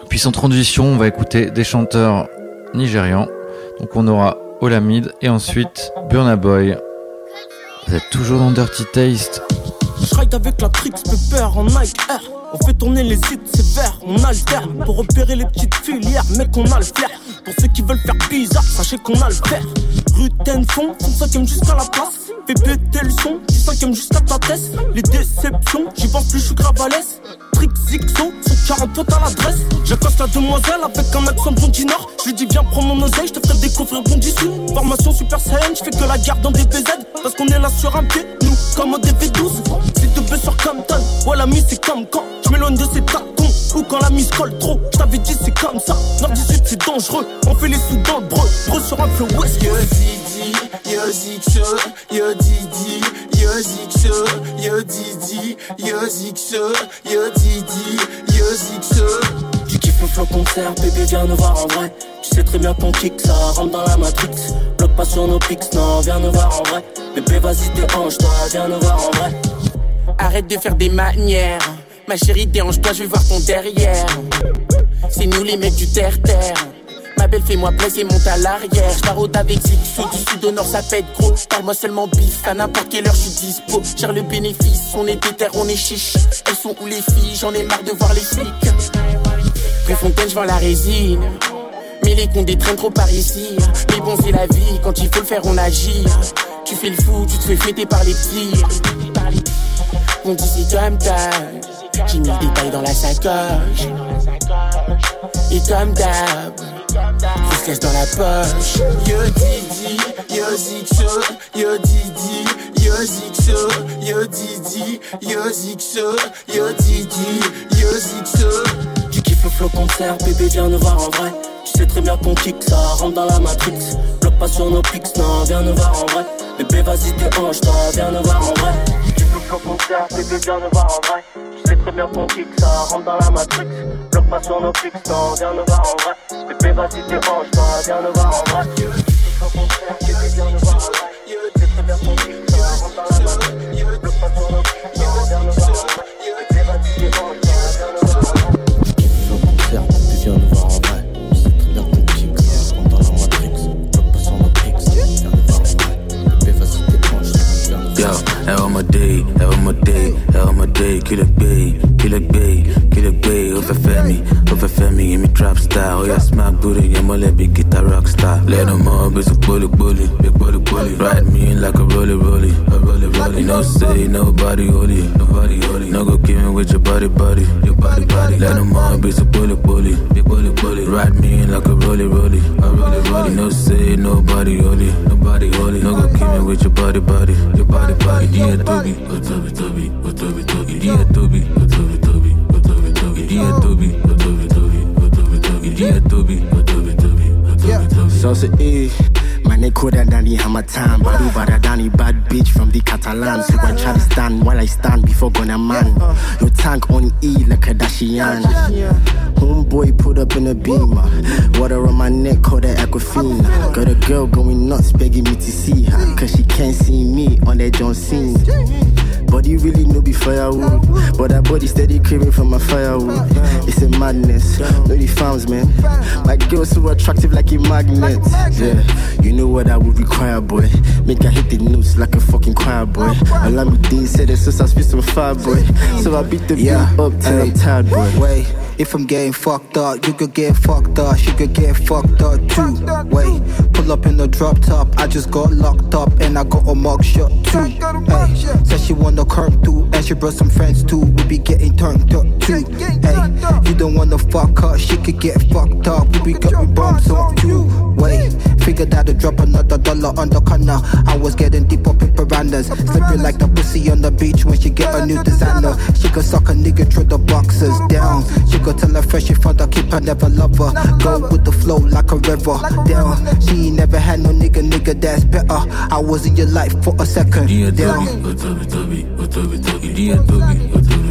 Puis sans transition, on va écouter des chanteurs nigérians. Donc on aura Olamide et ensuite Burna Boy. Vous êtes toujours dans Dirty Taste. Je ride avec la Trix, peur en Nike Air. On fait tourner les hits sévères, on alterne. Pour repérer les petites filières, mec on a le flair. Pour ceux qui veulent faire bizarre, sachez qu'on a le faire. Rutin fond, son cinquième jusqu'à la place. Fais péter le son, du cinquième jusqu'à ta tête. Les déceptions, j'y pense plus, je suis grave à l'aise. Trix, Zixo, cent quarante fautes à l'adresse. J'accoste la demoiselle avec un accent blondinard. Je lui dis viens prends mon oseille, je te ferai découvrir bon d'ici. Formation super saiyan, je fais que la garde en D B Z. Parce qu'on est là sur un pied, nous, comme un D V douze. C'est de bleu sur Compton, ouais la mise c'est comme quand. Je m'éloigne de ces tacons, ou quand la mise colle trop. Je t'avais dit c'est comme ça, nord dix-huit c'est dangereux. On fait les sous dans le breu, breu sur un flow west. Yo Didi, yo Zixo, yo Didi, yo Zixo, yo Didi, yo Zixo, yo Didi, yo Zixo. Tu kiffes le flow concert, bébé viens nous voir en vrai. Tu sais très bien qu'on kick, ça rentre dans la matrix. Bloque pas sur nos pics, non viens nous voir en vrai. Bébé vas-y déhanche toi, viens nous voir en vrai. Arrête de faire des manières. Ma chérie déhanche-toi, je vais voir ton derrière. C'est nous les mecs du terre-terre. Ma belle fais-moi plaisir, monte à l'arrière. J'parode avec Zixo, du sud au nord ça pète gros. Parle-moi seulement bif, à n'importe quelle heure je suis dispo. Cher le bénéfice, on est déter, on est chiche. Elles sont où les filles, j'en ai marre de voir les flics. Préfontaine, j'vends la résine. Mais les cons détraînent trop par ici. Mais bon c'est la vie, quand il faut le faire on agit. Tu fais le fou, tu te fais fêter par les petits. On dit c'est comme ça. J'ai mis le détail dans la sacoche. Et comme d'hab, je se laisse dans la poche. Yo Didi, yo Zixo, yo Didi, yo Zixo, yo Didi, yo Zixo, yo Didi, yo Zixo. Tu kiffes le flow concert, bébé viens nous voir en vrai. Tu sais très bien qu'on kick, ça rentre dans la matrix. Bloque pas sur nos pics, non viens nous voir en vrai. Bébé vas-y déhanche toi, viens nous voir en vrai. Flow concert, bébé viens nous voir en vrai. Tu sais très bien qu'on kick, ça rentre dans la matrix. Bloque pas sur nos pics, non, viens nous voir en vrai. Bébé vas-y dérange toi, viens nous voir en vrai. Flow concert, bébé viens nous voir en vrai. Tu sais très bien qu'on kick, ça rentre dans la matrix. Bloque pas sur nos pics, non, viens nous voir en vrai. Bébé vas-y dérange toi, viens nous voir en vrai. Flow concert, bébé viens nous voir en vrai. Tu sais très bien qu'on kick, ça rentre dans la matrix. Bloque pas sur nos pics, viens nous voir en vrai. Bébé vas-y dérange toi, viens nous voir en vrai. Day, have my day, have my day, kill a bay, kill a bay, kill a bay, over family, over family, give me trap style, oh yeah, smack booty, yeah, my let me get a rock star. Let them up, it's a bully, bully, big bully, bully, ride me in like a rolly, rolly, a rolly, rolly. No say, nobody holy, nobody holy, no go kill me with your body, body, your body, body. Let them up, it's a bully, bully, big bully, bully, ride me in like a rolly, rolly, a rolly, rolly. No say, nobody holy, nobody holy, no go kill me with your body, body, your body, body. Yeah, Toby, oh Toby, Toby, oh Toby, Toby, yeah, Toby, oh Toby, Toby, oh Toby, Toby, yeah, Toby, oh Toby, Toby, oh Toby, Toby, So say, eh. My neck could have done Hamatan, but over Danny bad bitch from the Catalan. So I try to stand while I stand before gonna man. Your tank on E like a Dashian. Homeboy put up in a beamer. Water on my neck called her Aquafina. Got a girl going nuts begging me to see her, cause she can't see me on that John Cena. Body really no be firewood, but that body steady craving for my firewood. It's a madness, no the farms man. My girl so attractive like a magnet. Yeah, you know what I would require, boy. Make her hit the notes like a fucking choir boy. Olamide said it's so suspicious on fire, boy. So I beat the yeah. beat up till I'm tired, boy. Wait, if I'm getting fucked up, you could get fucked up, she could get fucked up too. Wait, pull up in the drop top, I just got locked up and I got a mug shot too. Hey, said she wanna curb too, and she brought some friends too. We be getting turned up too. Hey, you don't wanna fuck up, she could get fucked up. We be getting bumps up too. Wait, figured out to drop another dollar on the corner. I was getting deep up in piranhas, slipping like the pussy on the beach when she get a new designer. She could suck a nigga through the boxes down. She could tell her friend she found her keeper, never love her. Go with the flow like a river down. She ain't never had no nigga, nigga that's better. I was in your life for a second down. Iria Toby, Toby, Toby, Toby, Toby, Iria Toby,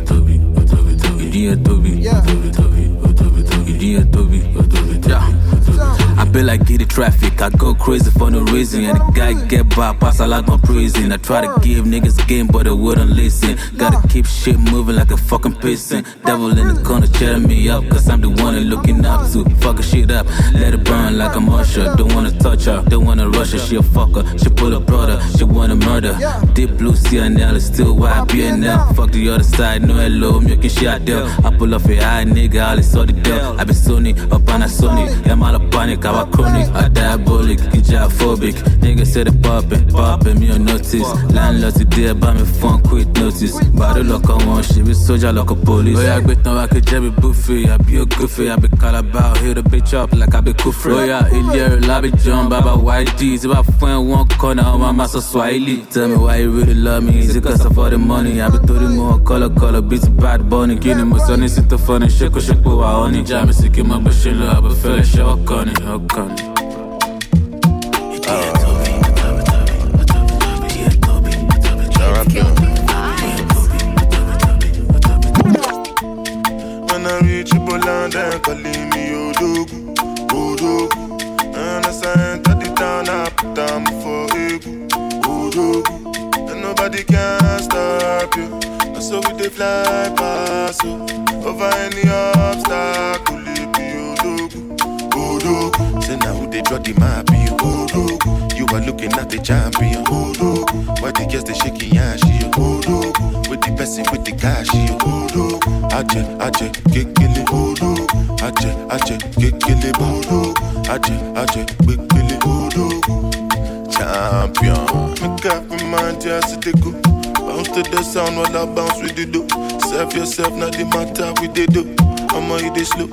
Toby, Toby, Toby, Toby, Iria Toby, Toby, Toby. I feel like get the traffic, I go crazy for no reason. And the guy get by, pass I like my prison. I try to give niggas game, but they wouldn't listen. Gotta keep shit moving like a fucking piston. Devil in the corner cheering me up, cause I'm the one they looking up to. Fuckin' shit up, let it burn like I'm Usher. Don't wanna touch her, don't wanna rush her. She a fucker, she pull a brother, she wanna murder. Deep blue C N L is still white B N L. Fuck the other side, no hello, milking shit out there. I pull off a high nigga, all it's all the deal. I be Sony, a Panasonic, I'm all a panic. I'm a chronic, a diabolic, gigaphobic. Niggas say they poppin', poppin', me on notice. Landlord today, buy me phone, quick notice. Body lock on one, she be soldier like a police. Oya, gbet now I could jab be buffy, I be a goofy, I be Calabar, hit a bitch up like I be Kufri. Oya, Ilya, I be John, Baba, white D's. If I find one corner, all my master Swahili. Tell me why you really love me, is it cause of all the money? I be thirty more, color, color, beats bad bunny. Give me my son, it's the funny, shake, shake, but I only jam, it's a game, I be shilling, I be feeling shock on it. Oh, God. When I reach Poland, they're calling me Odogu, Odogu. And as I enter the town, I put down for Egu, Odogu. And nobody can stop you. And so we they fly past you. Over any obstacle, it be Odogu, Odogu. Say now who they draw the map, you Odogu. You are looking at the champion, Odogu. Why the girls they shaking ass, you Odogu. With the person with the cash, you Odogu. Aje, aje, kekele, Odogu. Aje, aje, kekele, Odogu. Aje, aje, kekele, Odogu. Champion. Make up my mind, just to go. Bounce to the sound while I bounce with the do. Serve yourself, not the matter with the do. I'ma eat this look.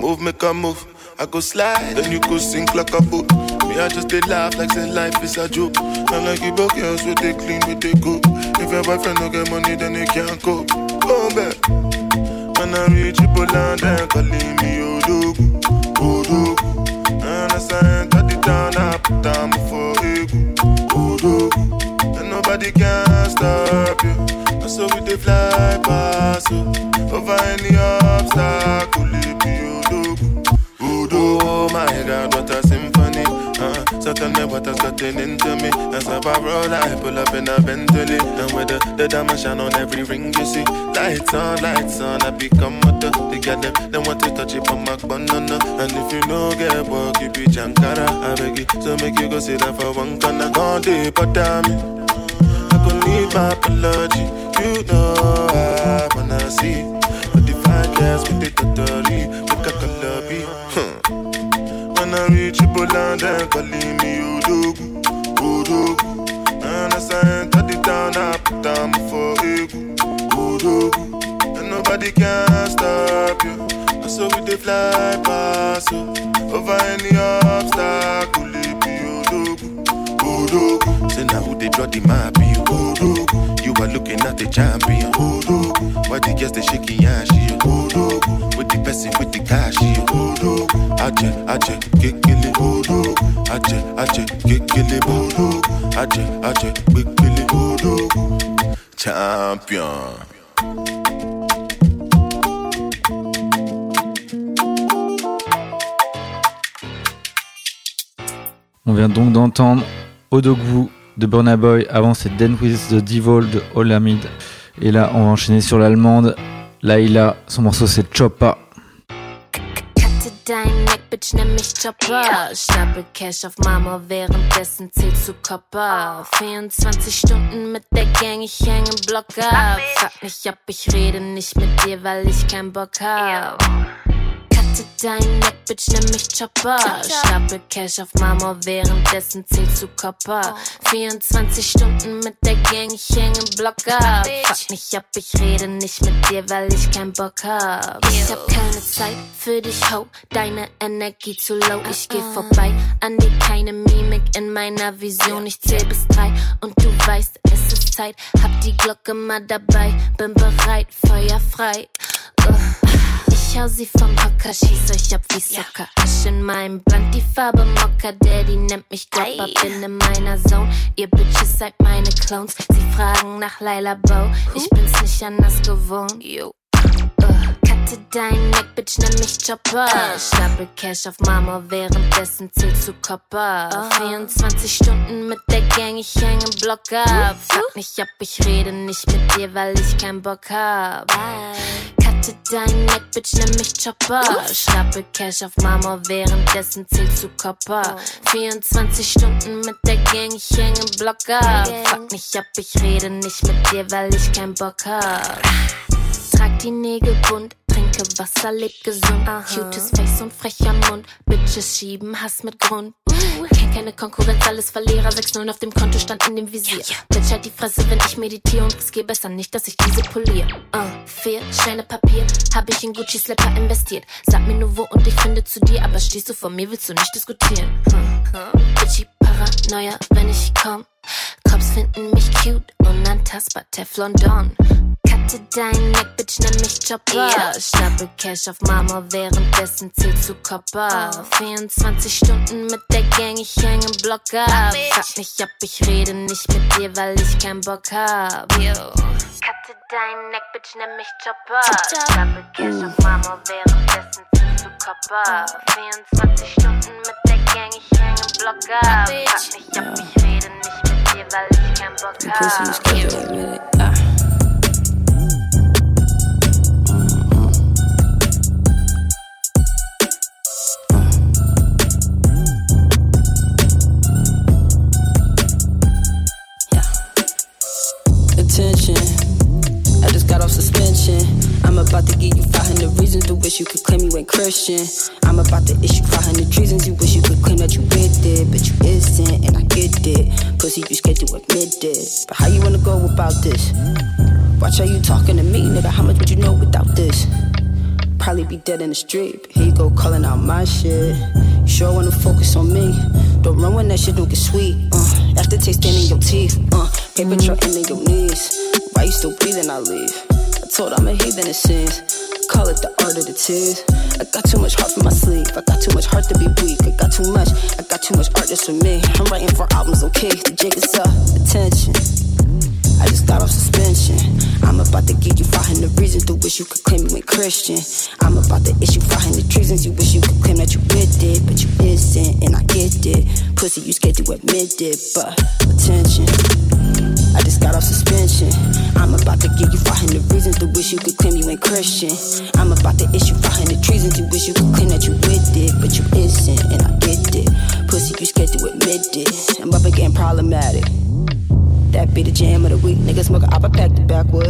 Move, make a move. I go slide, then you go sink like a boat. Me, I just they laugh like say life is a joke. I'm like you both girls with they clean with they go. If your boyfriend don't get money, then they can't go. Go back. When I reach Poland, they're calling me Odogu, Odogu. And as I enter the town, I put down before Egu, Odogu. And nobody can stop you. And so we they fly past you. Over any obstacle, it be Odogu. Oh my God, what a symphony! Uh, so tell me what has gotten into me. As a barrel, I pull up in a Bentley, and with the, the diamond shine on every ring you see. Lights on, lights on, I become mother. They got them, they want to touch it on my banana. And if you know get work, you be Jankara. I beg you, so make you go sit down for one corner. All day, but damn it, I could need my apology. You know I wanna see, but if I guess with the totally, we can color be. When I reach Poland, they're calling me Odogu, Odogu. And as I enter the town, I put down for Egu, Odogu. And nobody can stop you. And so we they fly past you. Over any obstacle, it be Odogu, Odogu. Say now who they draw the map, you Odogu. You are looking at the champion, Odogu. Why the girls they shaking ass, you Odogu. With the person with the cash, you Odogu. Aje, aje, kekele, Odogu. ache ache kekele bodo, ache ache kekele bodo, champion. On vient donc d'entendre Odogwu de Burna Boy, avant c'est Dance with the Devil de Olamide. Et là, on va enchaîner sur l'allemande Laila, son morceau c'est Choppa. Dein Neck, Bitch, nenn mich Choppa. Stapel Cash auf Mama, währenddessen zählt zu Copper. vierundzwanzig Stunden mit der Gang, ich hänge im Block ab. Frag mich, ob ich rede nicht mit dir, weil ich keinen Bock hab. Cutte dein Neck, Bitch, nenn mich Choppa. Stapel Cash auf Mama, währenddessen zählt zu Copper. vierundzwanzig Stunden mit der Gang, ich hänge im Block ab. Frag mich, ob ich rede nicht mit dir, weil ich keinen Bock hab. Ich hab keine Zeit für dich, ho. Deine Energie zu low, ich geh vorbei an dir, keine Mimik in meiner Vision. Ich zähl bis drei und du weißt, es ist Zeit. Hab die Glocke mal dabei, bin bereit, feuerfrei. Ugh. Ich hau sie vom Hocker, schieß euch ab wie Soccer. Asch in meinem Blunt, die Farbe Mokka. Daddy nennt mich Dropper, bin in meiner Zone. Ihr Bitches seid meine Clones. Sie fragen nach Laila Bow, ich bin's nicht anders gewohnt. Yo. Cutte dein Neck, Bitch, nenn mich Choppa. Stapel Cash auf Mama, währenddessen zählt zu Copper. vierundzwanzig Stunden mit der Gang, ich häng im Block ab. Frag mich, ob ich rede nicht mit dir, weil ich keinen Bock hab. Cutte dein Neck, Bitch, nenn mich Choppa. Stapel Cash auf Mama, währenddessen zählt zu Copper. vierundzwanzig Stunden mit der Gang, ich häng im Block ab. Frag mich, ob ich rede nicht mit dir, weil ich keinen Bock hab. Trag die Nägel bunt, trinke Wasser, leb gesund. Aha. Cutes Face und frecher Mund, Bitches schieben Hass mit Grund. Uh. Kenn keine Konkurrenz, alles Verlierer, sechs null auf dem Kontostand in dem Visier. Yeah, yeah. Bitch, halt die Fresse, wenn ich meditiere und riskier besser nicht, dass ich diese polier. Uh. Vier Scheine Papier, hab ich in Gucci-Slipper investiert. Sag mir nur wo und ich finde zu dir, aber stehst du vor mir, willst du nicht diskutieren. Huh. Huh. Bitchy Paranoia, wenn ich komm. Cops finden mich cute, unantastbar, Teflon Don. Cutte dein Neck, Bitch, nenn mich Choppa. Stapel Cash auf Mama, währenddessen zählt zu Copper. vierundzwanzig Stunden mit der Gang, ich häng im Block ab. Frag mich, ob ich rede nicht mit dir, weil ich keinen Bock hab. Cutte dein Neck, Bitch, nenn mich Choppa. Stapel Cash auf Mama, währenddessen zählt zu Copper. vierundzwanzig Stunden mit der Gang, ich häng im Block ab. Frag mich, ob ich rede nicht mit dir, weil ich keinen Bock hab. I just got off suspension. I'm about to give you five hundred reasons to wish you could claim you ain't Christian. I'm about to issue five hundred reasons you wish you could claim that you with it, but you isn't, and I get it. Pussy, you scared to admit this, but how you wanna go about this? Watch how you talking to me, nigga, how much would you know without this? Probably be dead in the street, but here you go calling out my shit. You sure wanna focus on me, don't run when that shit don't get sweet. uh, Aftertaste in your teeth, uh, paper trail in your knees. Why you still breathing, I leave. I told I'm a heathen, it seems. Call it the art of the tears. I got too much heart for my sleep. I got too much heart to be weak. I got too much, I got too much art just for me. I'm writing for albums, okay, the jig is up, attention. I just got off suspension. I'm about to give you five hundred reasons to wish you could claim you ain't Christian. I'm about to issue five hundred reasons you wish you could claim that you with it, but you isn't, and I get it. Pussy, you scared to admit it, but attention. I just got off suspension. I'm about to give you five hundred reasons to wish you could claim you ain't Christian. I'm about to issue five hundred reasons you wish you could claim that you with it, but you isn't, and I get it. Pussy, you scared to admit it. I'm up again problematic. That be the jam of the week, niggas smoke a op, I pack the backwood.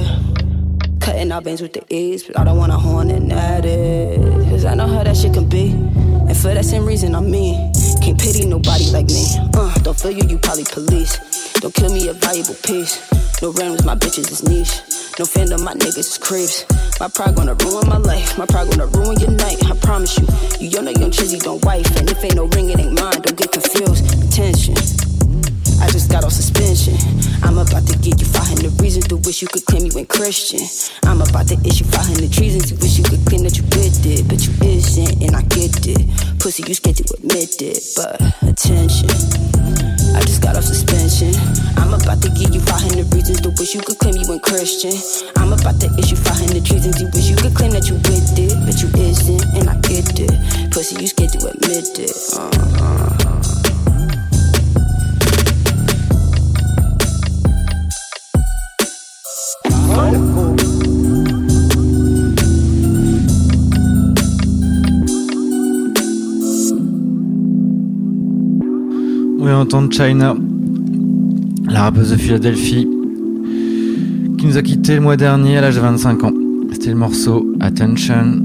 Cutting out veins with the ease, but I don't wanna horn and at it. Cause I know how that shit can be, and for that same reason I'm mean. Can't pity nobody like me, uh, don't feel you, you probably police. Don't kill me, a valuable piece. No randoms, my bitches is niche. No fandom, my niggas is creeps. My pride gonna ruin my life, my pride gonna ruin your night, I promise you. You young know, young chizzy, don't wife, and if ain't no ring, it ain't mine, don't get confused, attention. I just got off suspension. I'm about to give you five hundred reasons to wish you could claim you ain't wasn't Christian. I'm about to issue five hundred treasons. You wish you could claim that you did it, but you isn't, and I get it. Pussy, you scared to admit it, but attention. I just got off suspension. I'm about to give you five hundred reasons to wish you could claim you weren't Christian. I'm about to issue five hundred treasons. You wish you could claim that you with it, but you isn't, and I get it. Pussy, you scared to admit it. Uh-huh. On vient d'entendre China, la rappeuse de Philadelphie, qui nous a quitté le mois dernier à l'âge de vingt-cinq ans. C'était le morceau Attention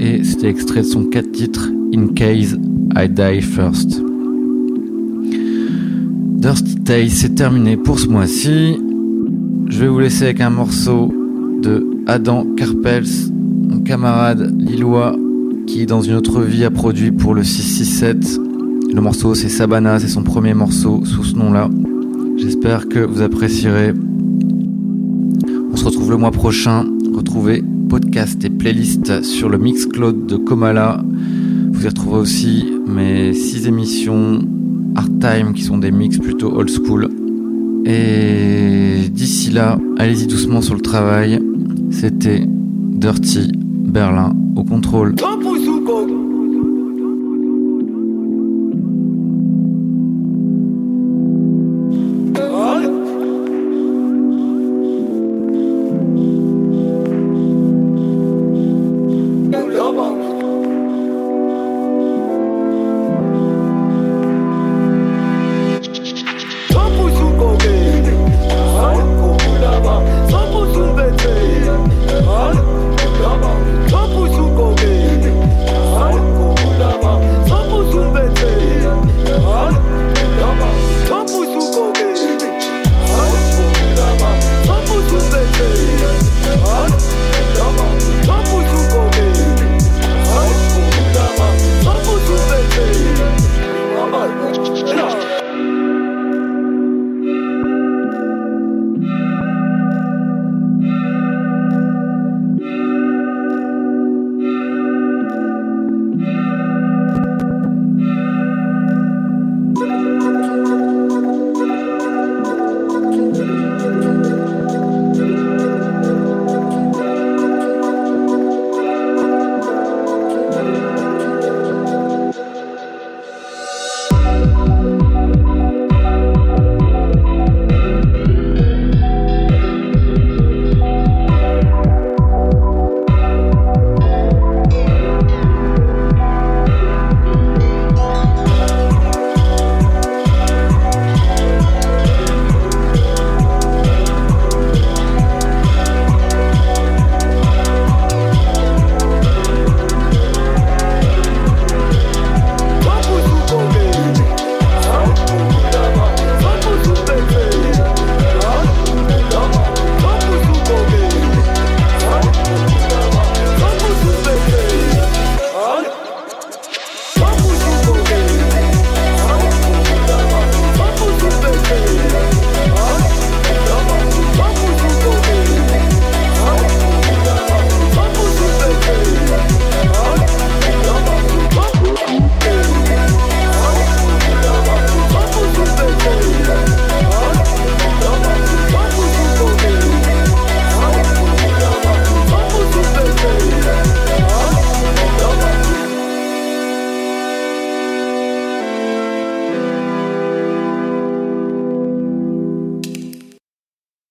et c'était extrait de son quatre titres In Case I Die First. Dirty Days, c'est terminé pour ce mois-ci. Je vais vous laisser avec un morceau de Adam Karpels, mon camarade lillois qui dans une autre vie a produit pour le six cent soixante-dix-sept. Le morceau c'est Sabana, c'est son premier morceau sous ce nom-là. J'espère que vous apprécierez. On se retrouve le mois prochain. Retrouvez podcast et playlist sur le Mixcloud de Komala. Vous y retrouverez aussi mes six émissions Hard Time qui sont des mix plutôt old school. Et d'ici là, allez-y doucement sur le travail. C'était Dirty Berlin au contrôle.